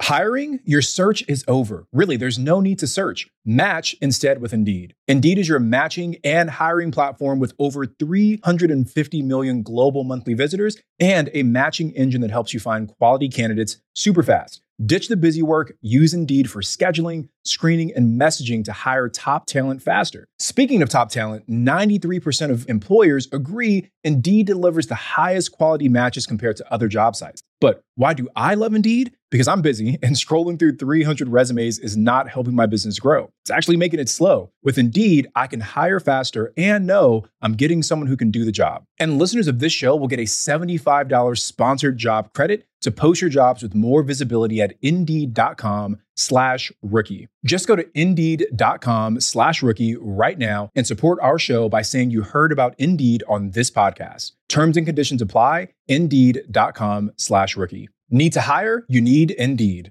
Hiring? Your search is over. Really, there's no need to search. Match instead with Indeed. Indeed is your matching and hiring platform with over 350 million global monthly visitors and a matching engine that helps you find quality candidates super fast. Ditch the busy work. Use Indeed for scheduling, screening, and messaging to hire top talent faster. Speaking of top talent, 93% of employers agree Indeed delivers the highest quality matches compared to other job sites. But why do I love Indeed? Because I'm busy and scrolling through 300 resumes is not helping my business grow. It's actually making it slow. With Indeed, I can hire faster and know I'm getting someone who can do the job. And listeners of this show will get a $75 sponsored job credit to post your jobs with more visibility at Indeed.com/rookie. Just go to Indeed.com/rookie right now and support our show by saying you heard about Indeed on this podcast. Terms and conditions apply. Indeed.com/rookie. Need to hire? You need Indeed.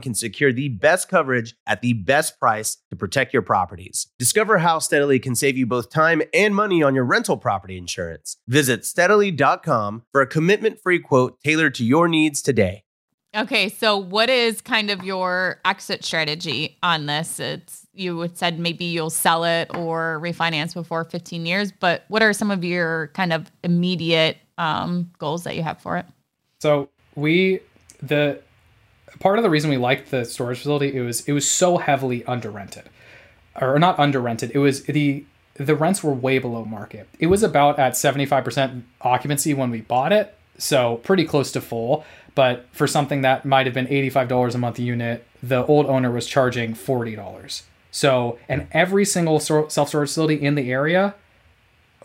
can secure the best coverage at the best price to protect your properties. Discover how Steadily can save you both time and money on your rental property insurance. Visit Steadily.com for a commitment-free quote tailored to your needs today. Okay, so what is kind of your exit strategy on this? You said maybe you'll sell it or refinance before 15 years, but what are some of your kind of immediate goals that you have for it? So part of the reason we liked the storage facility, it was so heavily under-rented. Or not under-rented, it was the rents were way below market. It was about at 75% occupancy when we bought it, so pretty close to full. But for something that might have been $85 a month a unit, the old owner was charging $40. So, and every single self-storage facility in the area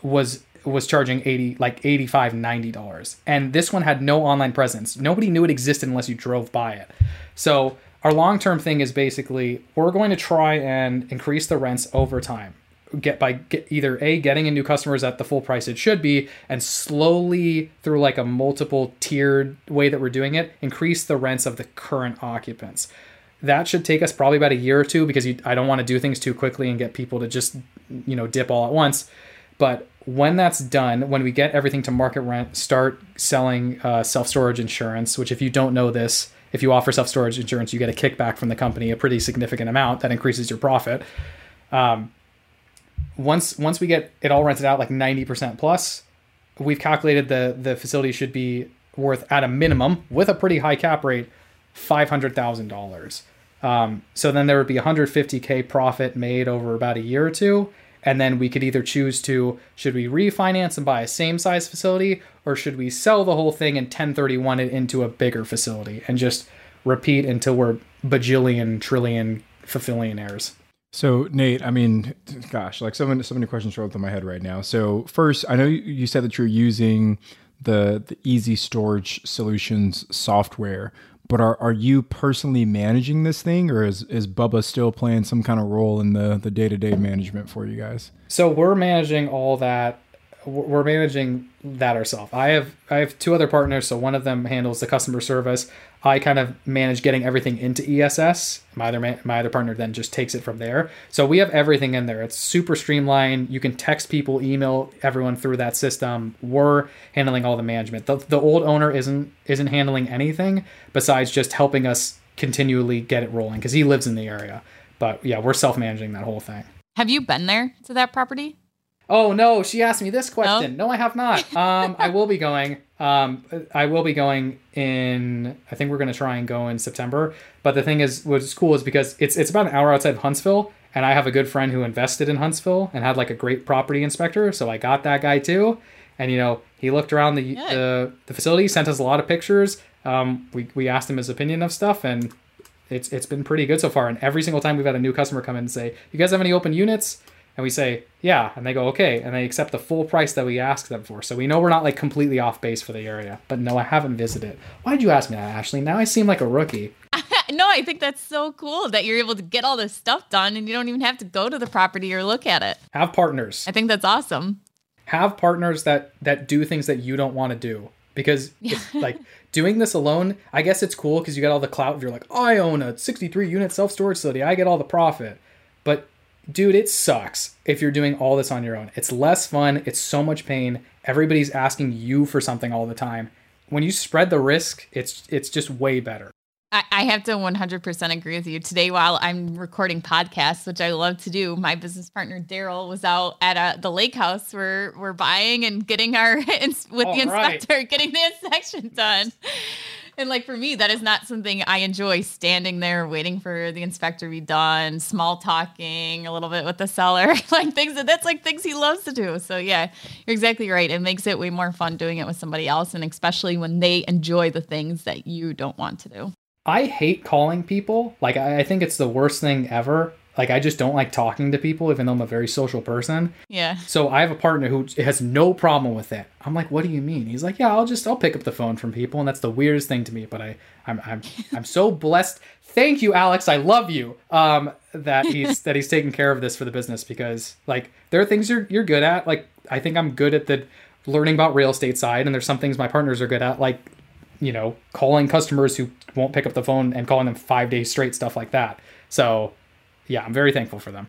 was charging $85, $90. And this one had no online presence. Nobody knew it existed unless you drove by it. So our long-term thing is basically, we're going to try and increase the rents over time. Getting in new customers at the full price it should be, and slowly through like a multiple tiered way that we're doing it, increase the rents of the current occupants. That should take us probably about a year or two, because I don't want to do things too quickly and get people to just, dip all at once. But when that's done, when we get everything to market rent, start selling self-storage insurance, which if you don't know this, if you offer self-storage insurance, you get a kickback from the company, a pretty significant amount that increases your profit. Once we get it all rented out, like 90% plus, we've calculated the facility should be worth, at a minimum, with a pretty high cap rate, $500,000. So then there would be $150K profit made over about a year or two. And then we could either choose to, should we refinance and buy a same size facility, or should we sell the whole thing and 1031 it into a bigger facility and just repeat until we're bajillion, trillion, fulfillionaires. So Nate, I mean, gosh, like so many questions roll through my head right now. So first, I know you said that you're using the Easy Storage Solutions software, but are you personally managing this thing, or is Bubba still playing some kind of role in the day-to-day management for you guys? So we're managing all that. We're managing that ourselves. I have two other partners. So one of them handles the customer service. I kind of manage getting everything into ESS. My other partner then just takes it from there. So we have everything in there. It's super streamlined. You can text people, email everyone through that system. We're handling all the management. The old owner isn't handling anything besides just helping us continually get it rolling because he lives in the area. But yeah, we're self-managing that whole thing. Have you been there to that property? Oh no, she asked me this question. No, I have not. I will be going. I will be going in, I think we're going to try and go in September. But the thing is, what's cool is because it's about an hour outside of Huntsville, and I have a good friend who invested in Huntsville and had like a great property inspector. So I got that guy too. And, you know, he looked around the facility, sent us a lot of pictures. We asked him his opinion of stuff, and it's been pretty good so far. And every single time we've had a new customer come in and say, you guys have any open units? And we say, yeah. And they go, okay. And they accept the full price that we ask them for. So we know we're not like completely off base for the area. But no, I haven't visited. Why did you ask me that, Ashley? Now I seem like a rookie. No, I think that's so cool that you're able to get all this stuff done and you don't even have to go to the property or look at it. Have partners. I think that's awesome. Have partners that do things that you don't want to do. Because it's like doing this alone, I guess it's cool because you got all the clout. You're like, I own a 63-unit self-storage facility. I get all the profit. But dude, it sucks if you're doing all this on your own. It's less fun. It's so much pain. Everybody's asking you for something all the time. When you spread the risk, it's just way better. I have to 100% agree with you. Today, while I'm recording podcasts, which I love to do, my business partner, Daryl, was out at the lake house where we're buying and getting getting the inspection done. And like for me, that is not something I enjoy, standing there waiting for the inspector to be done, small talking a little bit with the seller, like things he loves to do. So yeah, you're exactly right. It makes it way more fun doing it with somebody else. And especially when they enjoy the things that you don't want to do. I hate calling people. Like I think it's the worst thing ever. Like I just don't like talking to people, even though I'm a very social person. Yeah. So I have a partner who has no problem with that. I'm like, what do you mean? He's like, yeah, I'll pick up the phone from people, and that's the weirdest thing to me. But I'm so blessed. Thank you, Alex. I love you. That he's taking care of this for the business, because like there are things you're good at. Like I think I'm good at the learning about real estate side, and there's some things my partners are good at, like, you know, calling customers who won't pick up the phone and calling them 5 days straight, stuff like that. So yeah, I'm very thankful for them.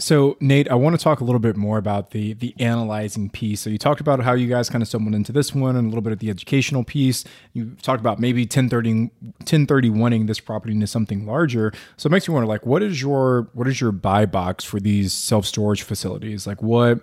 So Nate, I want to talk a little bit more about the analyzing piece. So you talked about how you guys kind of stumbled into this one and a little bit of the educational piece. You talked about maybe 1031ing this property into something larger. So it makes me wonder, like, what is your buy box for these self-storage facilities? Like what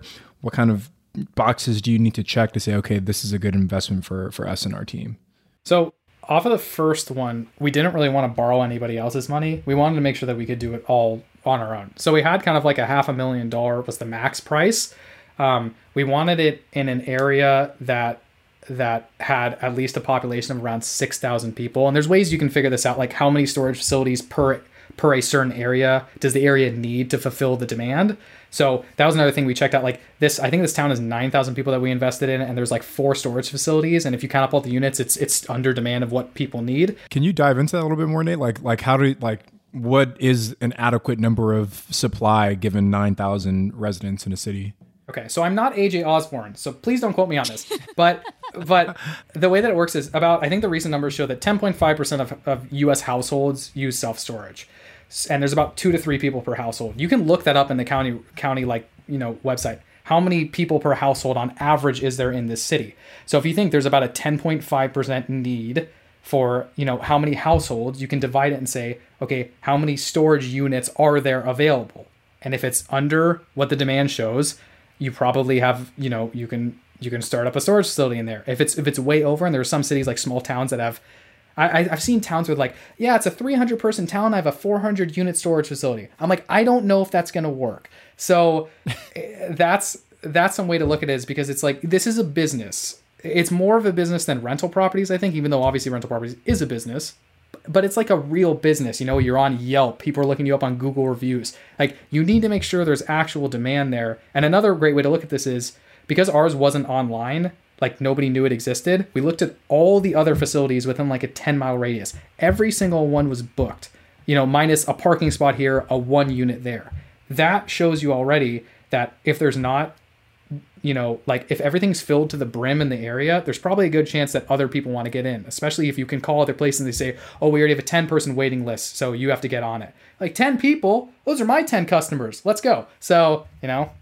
kind of boxes do you need to check to say, okay, this is a good investment for us and our team? So off of the first one, we didn't really want to borrow anybody else's money. We wanted to make sure that we could do it all on our own. So we had kind of like a $500,000 was the max price. We wanted it in an area that had at least a population of around 6,000 people. And there's ways you can figure this out, like how many storage facilities per a certain area does the area need to fulfill the demand. So that was another thing we checked out. Like this, I think this town is 9,000 people that we invested in, and there's like 4 storage facilities. And if you count up all the units, it's under demand of what people need. Can you dive into that a little bit more, Nate? Like how do you, like what is an adequate number of supply given 9,000 residents in a city? Okay, so I'm not A.J. Osborne, so please don't quote me on this. But the way that it works is about, I think the recent numbers show that 10.5% of U.S. households use self-storage. And there's about 2 to 3 people per household. You can look that up in the county like, you know, website. How many people per household on average is there in this city? So if you think there's about a 10.5% need for, you know, how many households, you can divide it and say, okay, how many storage units are there available? And if it's under what the demand shows, you probably have, you know, you can start up a storage facility in there. If it's way over, and there are some cities like small towns that have, I've seen towns with like, yeah, it's a 300 person town. I have a 400 unit storage facility. I'm like, I don't know if that's going to work. So that's some way to look at it, is because it's like, this is a business. It's more of a business than rental properties, I think, even though obviously rental properties is a business, but it's like a real business. You know, you're on Yelp, people are looking you up on Google reviews. Like, you need to make sure there's actual demand there. And another great way to look at this is, because ours wasn't online, like nobody knew it existed, we looked at all the other facilities within like a 10-mile radius. Every single one was booked, you know, minus a parking spot here, a one unit there. That shows you already that if there's not, you know, like if everything's filled to the brim in the area, there's probably a good chance that other people want to get in, especially if you can call other places and they say, oh, we already have a 10 person waiting list, so you have to get on it. Like 10 people, those are my 10 customers. Let's go. So, you know,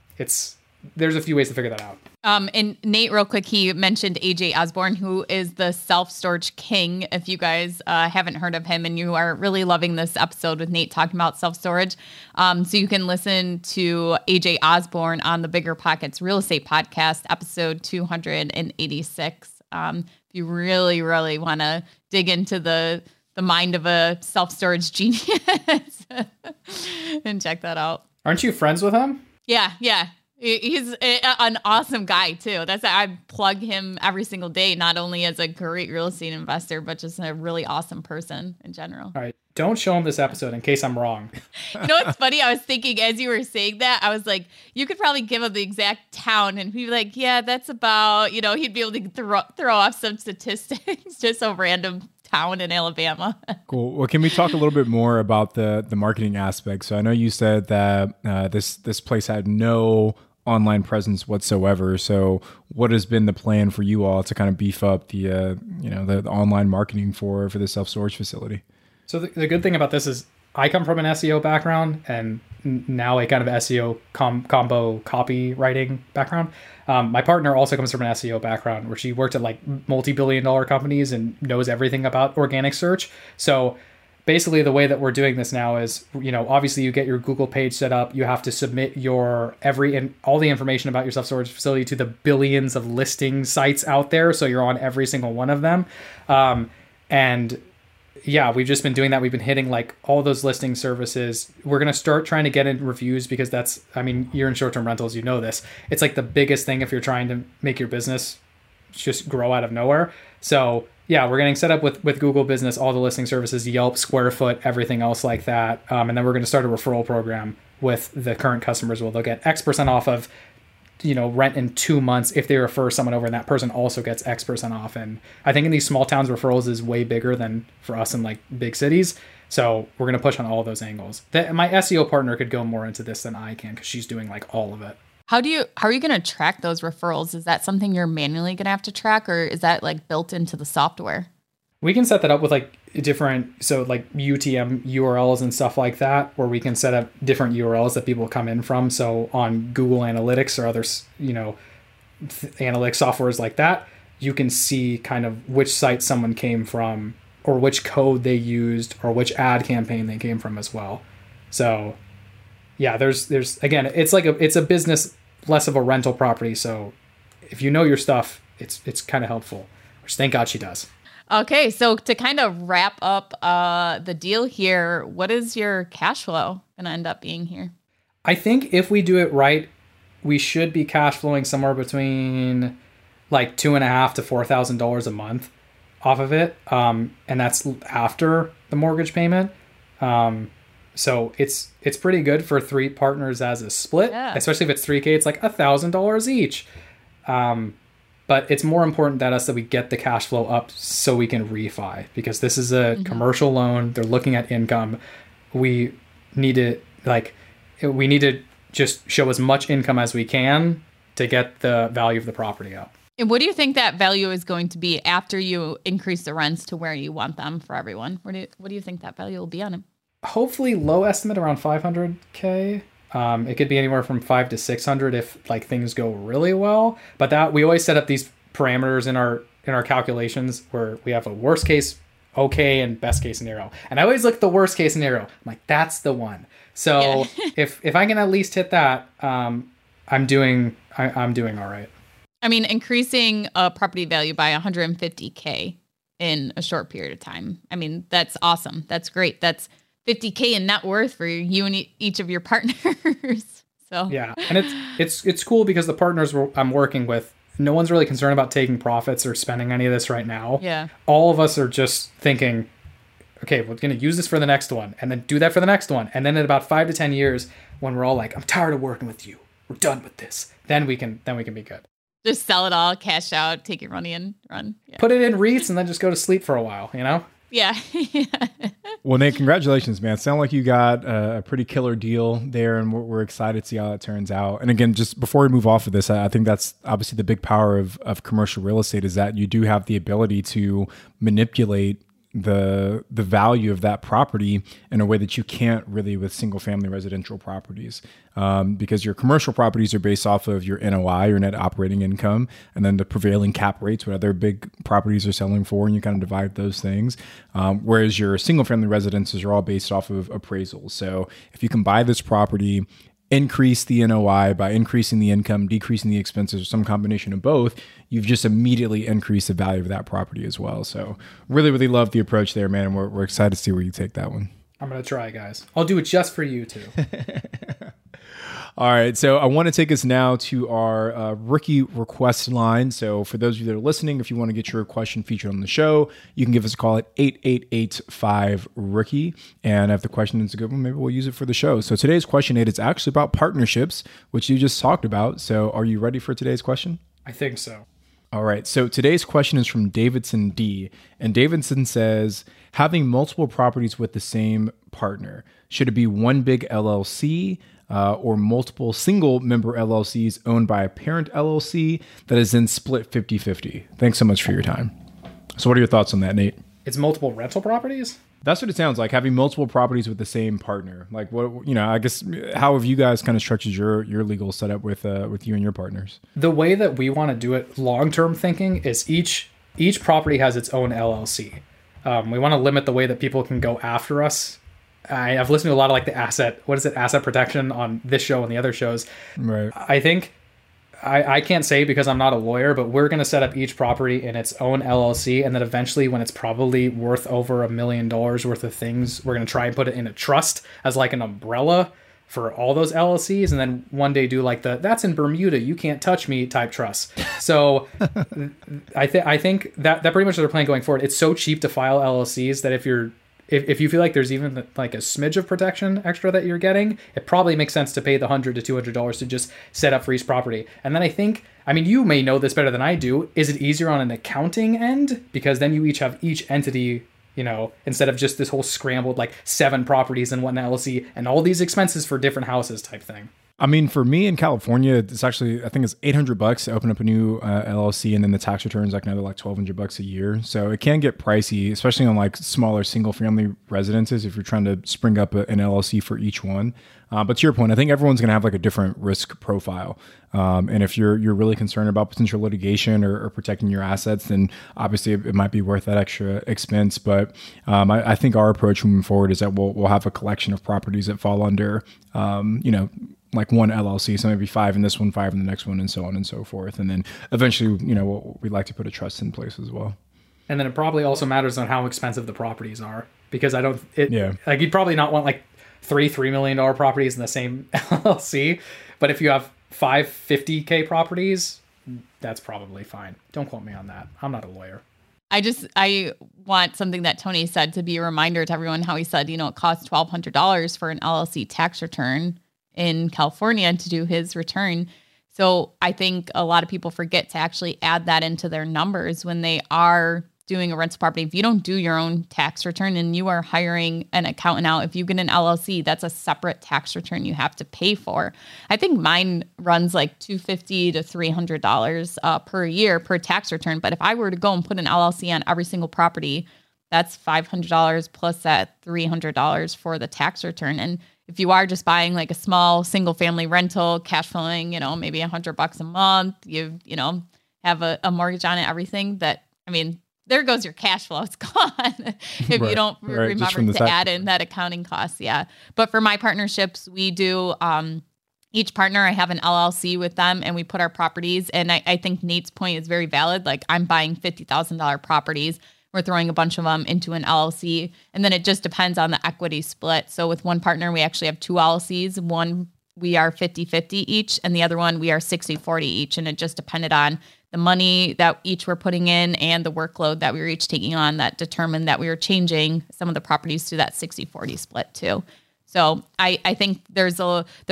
there's a few ways to figure that out. And Nate, real quick, he mentioned A.J. Osborne, who is the self-storage king. If you guys haven't heard of him and you are really loving this episode with Nate talking about self-storage, so you can listen to A.J. Osborne on the BiggerPockets Real Estate Podcast, episode 286. If you really, really want to dig into the mind of a self-storage genius and check that out. Aren't you friends with him? Yeah. He's an awesome guy too. That's, I plug him every single day, not only as a great real estate investor, but just a really awesome person in general. All right. Don't show him this episode in case I'm wrong. You know what's funny? I was thinking as you were saying that, I was like, you could probably give him the exact town and he'd be like, yeah, that's about, you know, he'd be able to throw off some statistics, just a random town in Alabama. Cool. Well, can we talk a little bit more about the marketing aspect? So I know you said that this place had no online presence whatsoever. So what has been the plan for you all to kind of beef up the online marketing for the self-storage facility? So the good thing about this is I come from an SEO background and now a kind of SEO combo copywriting background. My partner also comes from an SEO background where she worked at like multi-billion dollar companies and knows everything about organic search. So basically the way that we're doing this now is, you know, obviously you get your Google page set up, you have to submit all the information about your self-storage facility to the billions of listing sites out there. So you're on every single one of them. And yeah, we've just been doing that. We've been hitting like all those listing services. We're going to start trying to get in reviews because that's, I mean, you're in short-term rentals, you know this. It's like the biggest thing if you're trying to make your business just grow out of nowhere. So yeah, we're getting set up with Google Business, all the listing services, Yelp, Squarefoot, everything else like that. And then we're going to start a referral program with the current customers where they'll get X% off of, you know, rent in 2 months if they refer someone over, and that person also gets X% off. And I think in these small towns, referrals is way bigger than for us in like big cities. So we're going to push on all those angles. My SEO partner could go more into this than I can because she's doing like all of it. How are you going to track those referrals? Is that something you're manually going to have to track, or is that like built into the software? We can set that up with like different, so like UTM URLs and stuff like that, where we can set up different URLs that people come in from. So on Google Analytics or other, you know, analytics softwares like that, you can see kind of which site someone came from or which code they used or which ad campaign they came from as well. So yeah, there's again, it's like it's a business, less of a rental property. So if you know your stuff, it's kind of helpful, which thank God she does. Okay. So to kind of wrap up the deal here, what is your cash flow going to end up being here? I think if we do it right, we should be cash flowing somewhere between like $2,500 to $4,000 a month off of it. And that's after the mortgage payment. So it's pretty good for three partners as a split, yeah. Especially if it's $3,000, it's like $1,000 each. But it's more important that we get the cash flow up so we can refi, because this is a commercial loan. They're looking at income. We need to just show as much income as we can to get the value of the property up. And what do you think that value is going to be after you increase the rents to where you want them for everyone? What do you think that value will be on them? Hopefully low estimate around $500,000. It could be anywhere from 500 to 600 if like things go really well, but that we always set up these parameters in our calculations where we have a worst case, okay, and best case scenario. And I always look at the worst case scenario. I'm like, that's the one. So yeah. if I can at least hit that, I'm doing all right. I mean, increasing a property value by $150K in a short period of time. I mean, that's awesome. That's great. That's $50K in net worth for you and each of your partners. So yeah, and it's cool because the partners I'm working with, no one's really concerned about taking profits or spending any of this right now. Yeah, all of us are just thinking, okay, we're going to use this for the next one, and then do that for the next one, and then in about 5 to 10 years, when we're all like, I'm tired of working with you, we're done with this, then we can be good. Just sell it all, cash out, take your money and run. Yeah. Put it in REITs and then just go to sleep for a while, you know? Yeah. Well, Nate, congratulations, man. Sound like you got a pretty killer deal there, and we're excited to see how that turns out. And again, just before we move off of this, I think that's obviously the big power of commercial real estate, is that you do have the ability to manipulate the value of that property in a way that you can't really with single family residential properties, because your commercial properties are based off of your NOI, your net operating income, and then the prevailing cap rates, what other big properties are selling for, and you kind of divide those things. Whereas your single family residences are all based off of appraisals. So if you can buy this property, increase the NOI by increasing the income, decreasing the expenses, or some combination of both, you've just immediately increased the value of that property as well. So really, really love the approach there, man. And we're excited to see where you take that one. I'm going to try, guys. I'll do it just for you too. All right. So I want to take us now to our rookie request line. So for those of you that are listening, if you want to get your question featured on the show, you can give us a call at 888-5-ROOKIE. And if the question is a good one, maybe we'll use it for the show. So today's question, Nate, is actually about partnerships, which you just talked about. So are you ready for today's question? I think so. All right. So today's question is from Davidson D. And Davidson says, having multiple properties with the same partner, should it be one big LLC? Or multiple single member LLCs owned by a parent LLC that is then split 50-50. Thanks so much for your time. So what are your thoughts on that, Nate? It's multiple rental properties? That's what it sounds like, having multiple properties with the same partner. Like, what, you know, I guess, how have you guys kind of structured your legal setup with you and your partners? The way that we want to do it, long-term thinking, is each property has its own LLC. We want to limit the way that people can go after us. I've listened to a lot of like the asset protection on this show and the other shows. Right. I think I can't say because I'm not a lawyer, but we're going to set up each property in its own LLC. And then eventually when it's probably worth over $1 million worth of things, we're going to try and put it in a trust as like an umbrella for all those LLCs. And then one day do like that's in Bermuda, you can't touch me type trust. So I think that pretty much is our plan going forward. It's so cheap to file LLCs that if you feel like there's even like a smidge of protection extra that you're getting, it probably makes sense to pay the $100 to $200 to just set up for each property. And then I think, I mean, you may know this better than I do. Is it easier on an accounting end? Because then you each have each entity, you know, instead of just this whole scrambled like 7 properties in one LLC and all these expenses for different houses type thing. I mean, for me in California, it's actually, I think it's $800 to open up a new LLC, and then the tax returns like another like $1,200 a year. So it can get pricey, especially on like smaller single family residences if you're trying to spring up an LLC for each one. But to your point, I think everyone's going to have like a different risk profile. And if you're really concerned about potential litigation or protecting your assets, then obviously it might be worth that extra expense. But I think our approach moving forward is that we'll have a collection of properties that fall under, you know, like one LLC. So maybe 5 in this one, 5 in the next one, and so on and so forth. And then eventually, you know, we'd like to put a trust in place as well. And then it probably also matters on how expensive the properties are, because like you'd probably not want like $3 million properties in the same LLC. But if you have 5 50K properties, that's probably fine. Don't quote me on that. I'm not a lawyer. I want something that Tony said to be a reminder to everyone, how he said, you know, it costs $1,200 for an LLC tax return in California to do his return. So I think a lot of people forget to actually add that into their numbers when they are doing a rental property. If you don't do your own tax return and you are hiring an accountant out, if you get an LLC, that's a separate tax return you have to pay for. I think mine runs like $250 to $300 per year per tax return. But if I were to go and put an LLC on every single property, that's $500 plus that $300 for the tax return. And if you are just buying like a small single family rental, cash flowing, you know, maybe $100 a month, you know, have a mortgage on it, everything that, I mean, there goes your cash flow. It's gone if you don't remember to add in that accounting cost. Yeah. But for my partnerships, we do, each partner, I have an LLC with them and we put our properties. And I think Nate's point is very valid. Like I'm buying $50,000 properties. We're throwing a bunch of them into an LLC. And then it just depends on the equity split. So with one partner, we actually have two LLCs. One, we are 50-50 each. And the other one, we are 60-40 each. And it just depended on the money that each were putting in and the workload that we were each taking on that determined that we were changing some of the properties to that 60-40 split too. So I think there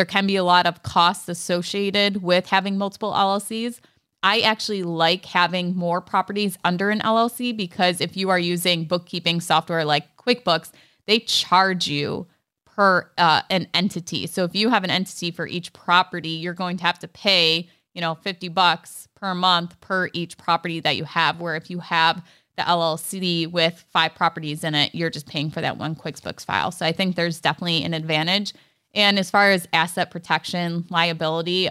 can be a lot of costs associated with having multiple LLCs. I actually like having more properties under an LLC because if you are using bookkeeping software like QuickBooks, they charge you per an entity. So if you have an entity for each property, you're going to have to pay, $50 per month per each property that you have, where if you have the LLC with 5 properties in it, you're just paying for that one QuickBooks file. So I think there's definitely an advantage. And as far as asset protection, liability,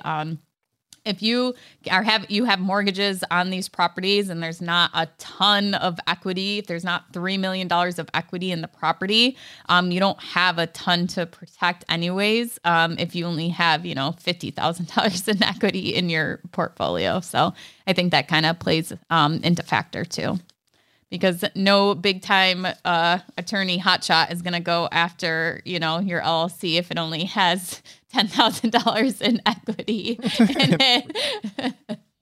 if you have mortgages on these properties and there's not a ton of equity, if there's not $3 million of equity in the property, you don't have a ton to protect anyways. If you only have, $50,000 in equity in your portfolio. So I think that kind of plays into factor too, because no big time attorney hotshot is going to go after, your LLC if it only has $10,000 in equity in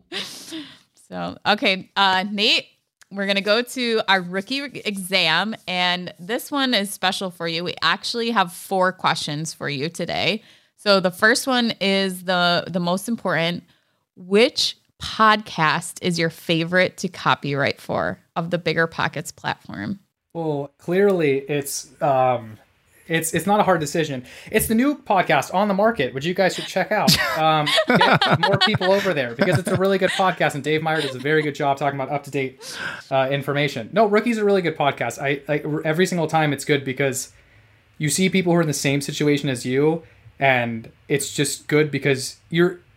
it. So, okay, Nate, we're going to go to our rookie exam. And this one is special for you. We actually have 4 questions for you today. So the first one is the most important. Which podcast is your favorite to copyright for of the BiggerPockets platform? Well, clearly it's not a hard decision. It's the new podcast on the market, which you guys should check out. Get more people over there because it's a really good podcast. And Dave Meyer does a very good job talking about up-to-date information. No, Rookie's a really good podcast. I every single time it's good because you see people who are in the same situation as you. And it's just good because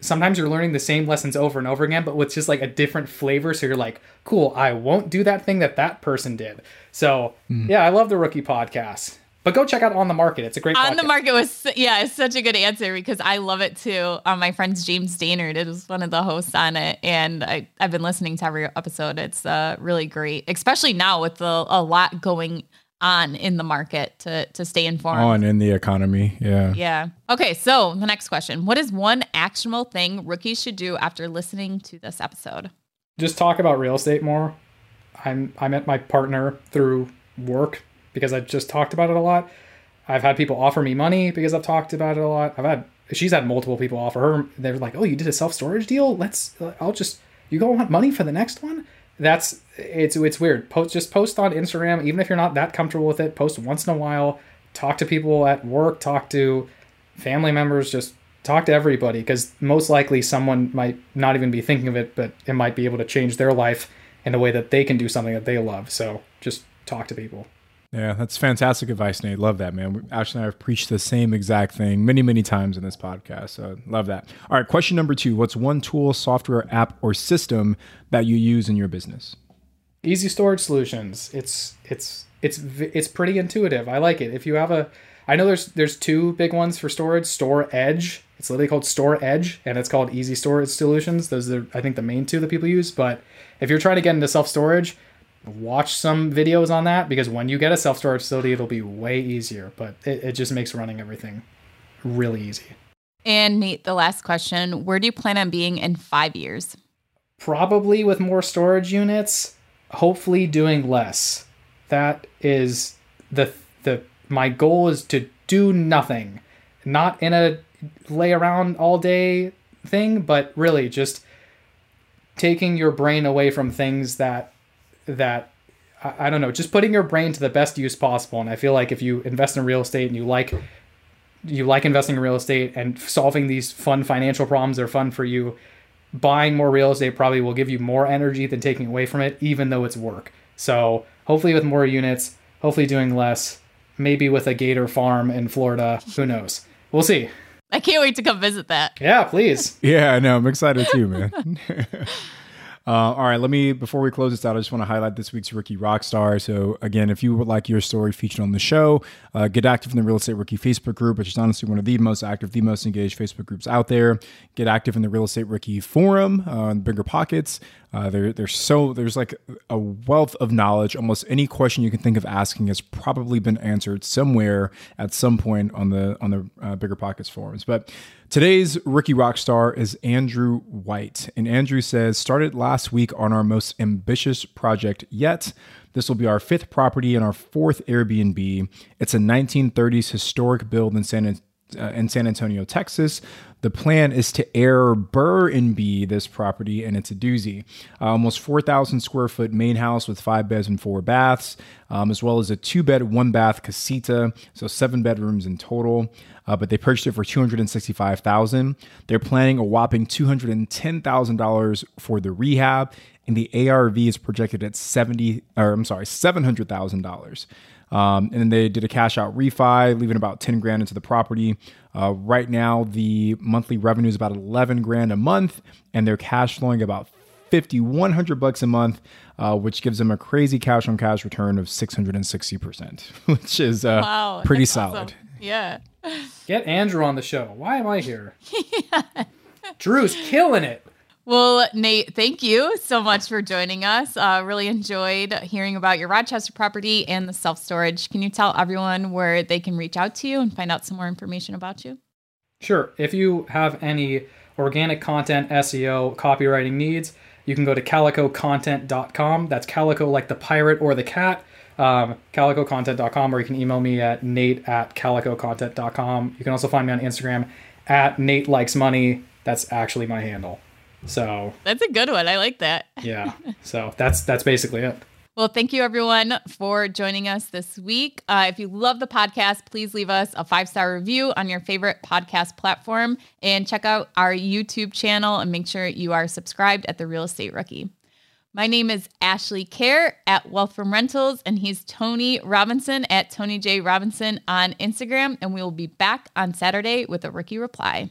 sometimes you're learning the same lessons over and over again, but with just like a different flavor. So you're like, cool, I won't do that thing that person did. So yeah, I love the Rookie podcast. But go check out On the Market. It's a great podcast. On the Market was, it's such a good answer because I love it too. My friend James Daynard is one of the hosts on it. And I've been listening to every episode. It's really great, especially now with a lot going on in the market to stay informed. Oh, and in the economy. Yeah. Yeah. Okay. So the next question, what is one actionable thing rookies should do after listening to this episode? Just talk about real estate more. I met my partner through work because I've just talked about it a lot. I've had people offer me money because I've talked about it a lot. She's had multiple people offer her. They're like, oh, you did a self-storage deal. You go want money for the next one. It's weird. Just post on Instagram, even if you're not that comfortable with it. Post once in a while. Talk to people at work. Talk to family members. Just talk to everybody because most likely someone might not even be thinking of it, but it might be able to change their life in a way that they can do something that they love. So just talk to people. Yeah, that's fantastic advice, Nate. Love that, man. Ashley and I have preached the same exact thing many, many times in this podcast. So love that. All right, question number 2. What's one tool, software, app, or system that you use in your business? Easy Storage Solutions. It's pretty intuitive. I like it. If you have I know there's 2 big ones for storage. StoreEdge. It's literally called StoreEdge, and it's called Easy Storage Solutions. Those are, I think, the main 2 that people use. But if you're trying to get into self-storage, watch some videos on that because when you get a self-storage facility, it'll be way easier, but it just makes running everything really easy. And Nate, the last question, where do you plan on being in 5 years? Probably with more storage units, hopefully doing less. That is my goal is to do nothing, not in a lay around all day thing, but really just taking your brain away from things that I don't know, just putting your brain to the best use possible. And I feel like if you invest in real estate and you like investing in real estate and solving these fun financial problems that are fun for you, buying more real estate probably will give you more energy than taking away from it, even though it's work. So hopefully with more units, hopefully doing less, maybe with a gator farm in Florida, who knows? We'll see. I can't wait to come visit that. Yeah, please. Yeah, I know. I'm excited too, man. All right, let me, before we close this out, I just want to highlight this week's Rookie Rockstar. So again, if you would like your story featured on the show, get active in the Real Estate Rookie Facebook group, which is honestly one of the most active, the most engaged Facebook groups out there. Get active in the Real Estate Rookie forum on BiggerPockets. There's like a wealth of knowledge. Almost any question you can think of asking has probably been answered somewhere at some point on the BiggerPockets forums. But today's Rookie Rockstar is Andrew White. And Andrew says, started last week on our most ambitious project yet. This will be our 5th property and our 4th Airbnb. It's a 1930s historic build in San Antonio, Texas. The plan is to Airbnb this property, and it's a doozy. Almost 4,000 square foot main house with 5 beds and 4 baths, as well as a 2-bed, 1-bath casita, so 7 bedrooms in total. But they purchased it for $265,000. They're planning a whopping $210,000 for the rehab, and the ARV is projected at $700,000. And then they did a cash out refi, leaving about 10 grand into the property. Right now, the monthly revenue is about 11 grand a month, and they're cash flowing about $5,100 a month, which gives them a crazy cash on cash return of 660%, which is wow, pretty solid. Awesome. Yeah. Get Andrew on the show. Why am I here? Yeah. Drew's killing it. Well, Nate, thank you so much for joining us. Really enjoyed hearing about your Rochester property and the self-storage. Can you tell everyone where they can reach out to you and find out some more information about you? Sure. If you have any organic content, SEO, copywriting needs, you can go to calicocontent.com. That's Calico like the pirate or the cat, calicocontent.com, or you can email me at nate@calicocontent.com. You can also find me on Instagram @NateLikesMoney. That's actually my handle. So that's a good one. I like that. Yeah. So that's basically it. Well, thank you everyone for joining us this week. If you love the podcast, please leave us a 5-star review on your favorite podcast platform and check out our YouTube channel and make sure you are subscribed at The Real Estate Rookie. My name is Ashley Kerr at Wealth from Rentals, and he's Tony Robinson at Tony J Robinson on Instagram. And we will be back on Saturday with a Rookie Reply.